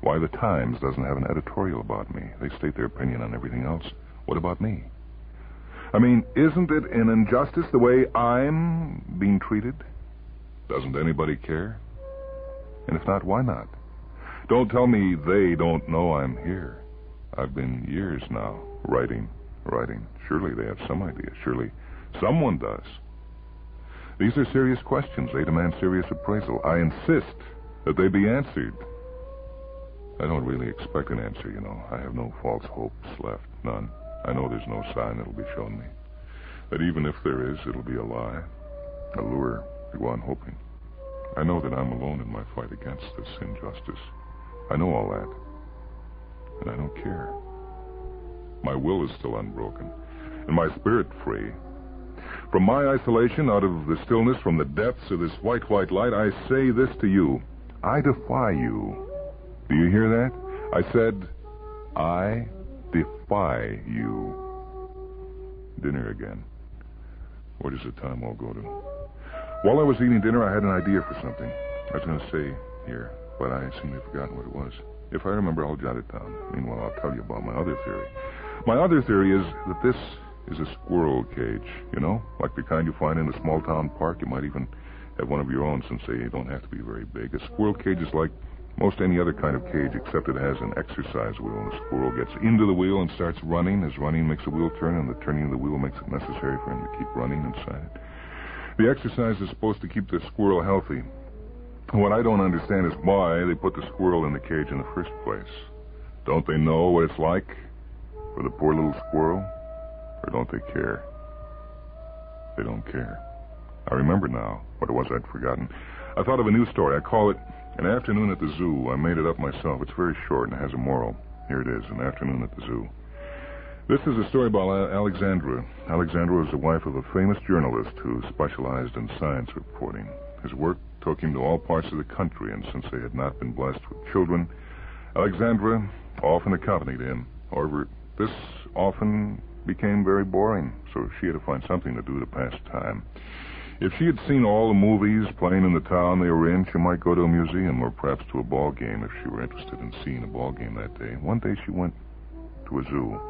why the Times doesn't have an editorial about me. They state their opinion on everything else. What about me? I mean, isn't it an injustice the way I'm being treated? Doesn't anybody care? And if not, why not? Don't tell me they don't know I'm here. I've been years now writing. Surely they have some idea. Surely someone does. These are serious questions. They demand serious appraisal. I insist that they be answered. I don't really expect an answer, you know. I have no false hopes left. None. I know there's no sign that'll be shown me. That even if there is, it'll be a lie. A lure to go on hoping. I know that I'm alone in my fight against this injustice. I know all that. And I don't care. My will is still unbroken, and my spirit free. From my isolation, out of the stillness, from the depths of this white, white light, I say this to you. I defy you. Do you hear that? I said, I defy you. Dinner again. Where does the time all go to? While I was eating dinner, I had an idea for something. I was going to say here, but I seem to have forgotten what it was. If I remember, I'll jot it down. Meanwhile, I'll tell you about my other theory. My other theory is that this is a squirrel cage, you know, like the kind you find in a small-town park. You might even have one of your own, since they don't have to be very big. A squirrel cage is like most any other kind of cage, except it has an exercise wheel, and the squirrel gets into the wheel and starts running. As running makes the wheel turn, and the turning of the wheel makes it necessary for him to keep running inside it. The exercise is supposed to keep the squirrel healthy. What I don't understand is why they put the squirrel in the cage in the first place. Don't they know what it's like for the poor little squirrel? Or don't they care? They don't care. I remember now. What it was I'd forgotten. I thought of a new story. I call it An Afternoon at the Zoo. I made it up myself. It's very short and has a moral. Here it is, An Afternoon at the Zoo. This is a story about Alexandra. Alexandra was the wife of a famous journalist who specialized in science reporting. His work took him to all parts of the country, and since they had not been blessed with children, Alexandra often accompanied him. However, this often became very boring, so she had to find something to do to pass time. If she had seen all the movies playing in the town they were in, she might go to a museum or perhaps to a ball game if she were interested in seeing a ball game that day. One day she went to a zoo.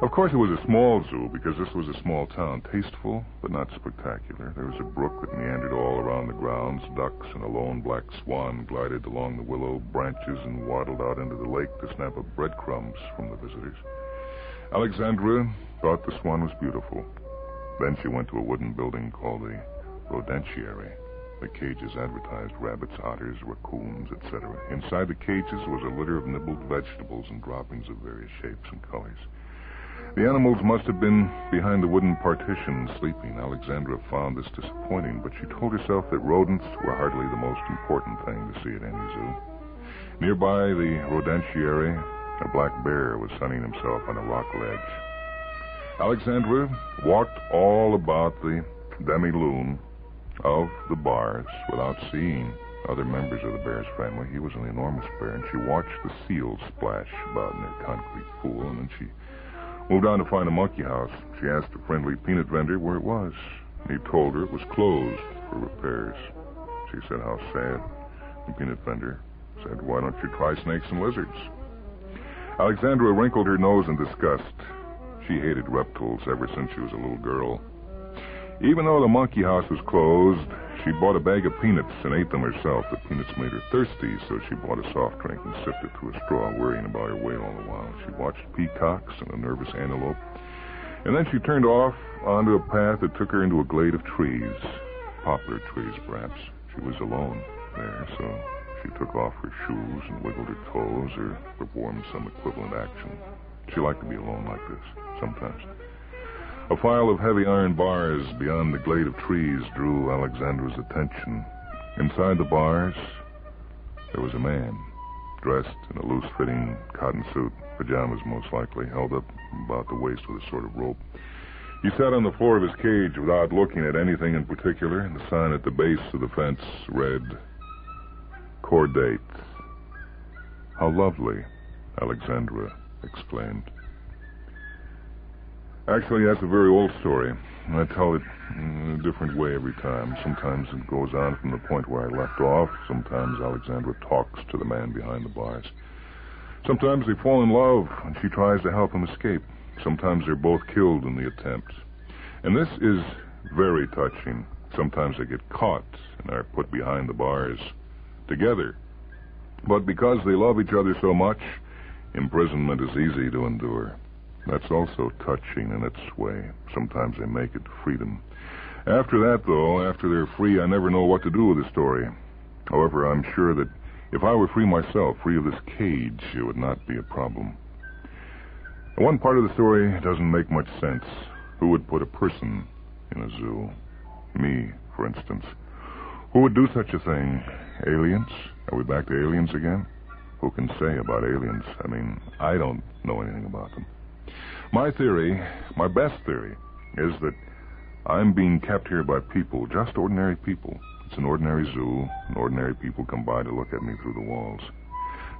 Of course, it was a small zoo because this was a small town, tasteful but not spectacular. There was a brook that meandered all around the grounds. Ducks and a lone black swan glided along the willow branches and waddled out into the lake to snap up breadcrumbs from the visitors. Alexandra thought the swan was beautiful. Then she went to a wooden building called the rodentiary. The cages advertised rabbits, otters, raccoons, etc. Inside the cages was a litter of nibbled vegetables and droppings of various shapes and colors. The animals must have been behind the wooden partition sleeping. Alexandra found this disappointing, but she told herself that rodents were hardly the most important thing to see at any zoo. Nearby the rodentiary, a black bear was sunning himself on a rock ledge. Alexandra walked all about the demi-lune of the bars without seeing other members of the bear's family. He was an enormous bear, and she watched the seals splash about in their concrete pool, and then she moved on to find a monkey house. She asked a friendly peanut vendor where it was. He told her it was closed for repairs. She said, "How sad." The peanut vendor said, "Why don't you try snakes and lizards?" Alexandra wrinkled her nose in disgust. She hated reptiles ever since she was a little girl. Even though the monkey house was closed, she bought a bag of peanuts and ate them herself. The peanuts made her thirsty, so she bought a soft drink and sipped it through a straw, worrying about her weight all the while. She watched peacocks and a nervous antelope, and then she turned off onto a path that took her into a glade of trees, poplar trees perhaps. She was alone there, so she took off her shoes and wiggled her toes or performed some equivalent action. She liked to be alone like this, sometimes. A file of heavy iron bars beyond the glade of trees drew Alexandra's attention. Inside the bars, there was a man, dressed in a loose-fitting cotton suit, pajamas most likely, held up about the waist with a sort of rope. He sat on the floor of his cage without looking at anything in particular, and the sign at the base of the fence read, "Chordate." "How lovely," Alexandra explained. Actually, that's a very old story. I tell it in a different way every time. Sometimes it goes on from the point where I left off. Sometimes Alexandra talks to the man behind the bars. Sometimes they fall in love, and she tries to help him escape. Sometimes they're both killed in the attempt. And this is very touching. Sometimes they get caught and are put behind the bars together. But because they love each other so much, imprisonment is easy to endure. That's also touching in its way. Sometimes they make it to freedom. After that, though, after they're free, I never know what to do with the story. However, I'm sure that if I were free myself, free of this cage, it would not be a problem. One part of the story doesn't make much sense. Who would put a person in a zoo? Me, for instance. Who would do such a thing? Aliens? Are we back to aliens again? Who can say about aliens? I mean, I don't know anything about them. My theory, my best theory, is that I'm being kept here by people, just ordinary people. It's an ordinary zoo, and ordinary people come by to look at me through the walls.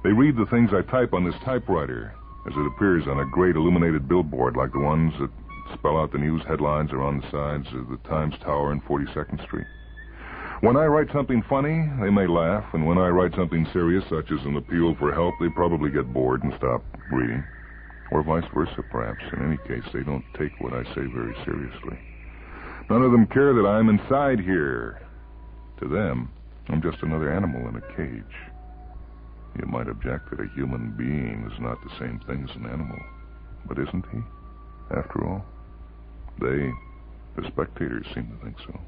They read the things I type on this typewriter as it appears on a great illuminated billboard like the ones that spell out the news headlines around the sides of the Times Tower and 42nd Street. When I write something funny, they may laugh, and when I write something serious, such as an appeal for help, they probably get bored and stop reading. Or vice versa, perhaps. In any case, they don't take what I say very seriously. None of them care that I'm inside here. To them, I'm just another animal in a cage. You might object that a human being is not the same thing as an animal. But isn't he, after all? They, the spectators, seem to think so.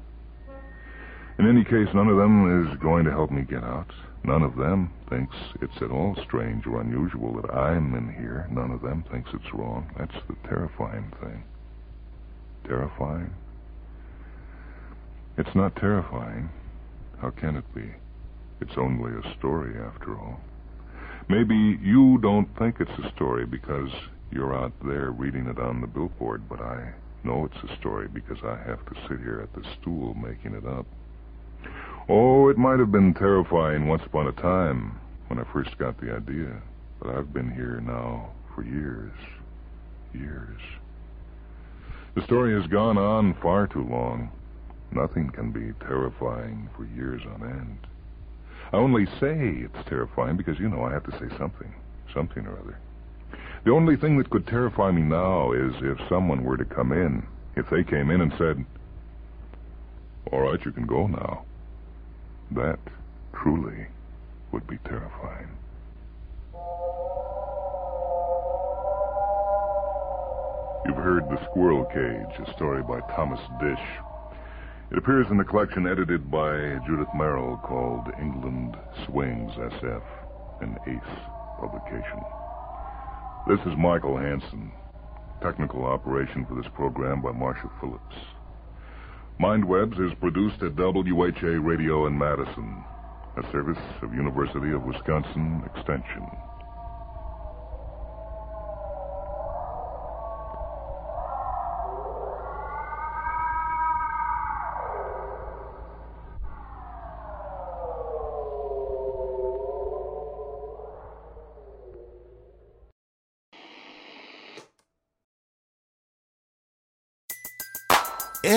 In any case, none of them is going to help me get out. None of them thinks it's at all strange or unusual that I'm in here. None of them thinks it's wrong. That's the terrifying thing. Terrifying? It's not terrifying. How can it be? It's only a story, after all. Maybe you don't think it's a story because You're out there reading it on the billboard, but I know it's a story because I have to sit here at the stool making it up. Oh, it might have been terrifying once upon a time when I first got the idea, but I've been here now for years. Years. The story has gone on far too long. Nothing can be terrifying for years on end. I only say it's terrifying because, you know, I have to say something. Something or other. The only thing that could terrify me now is if someone were to come in. If they came in and said, "All right, you can go now." That truly would be terrifying. You've heard The Squirrel Cage, a story by Thomas Disch. It appears in the collection edited by Judith Merrill called England Swings SF, an Ace publication. This is Michael Hansen. Technical operation for this program by Marsha Phillips. Mindwebs is produced at WHA Radio in Madison, a service of University of Wisconsin Extension.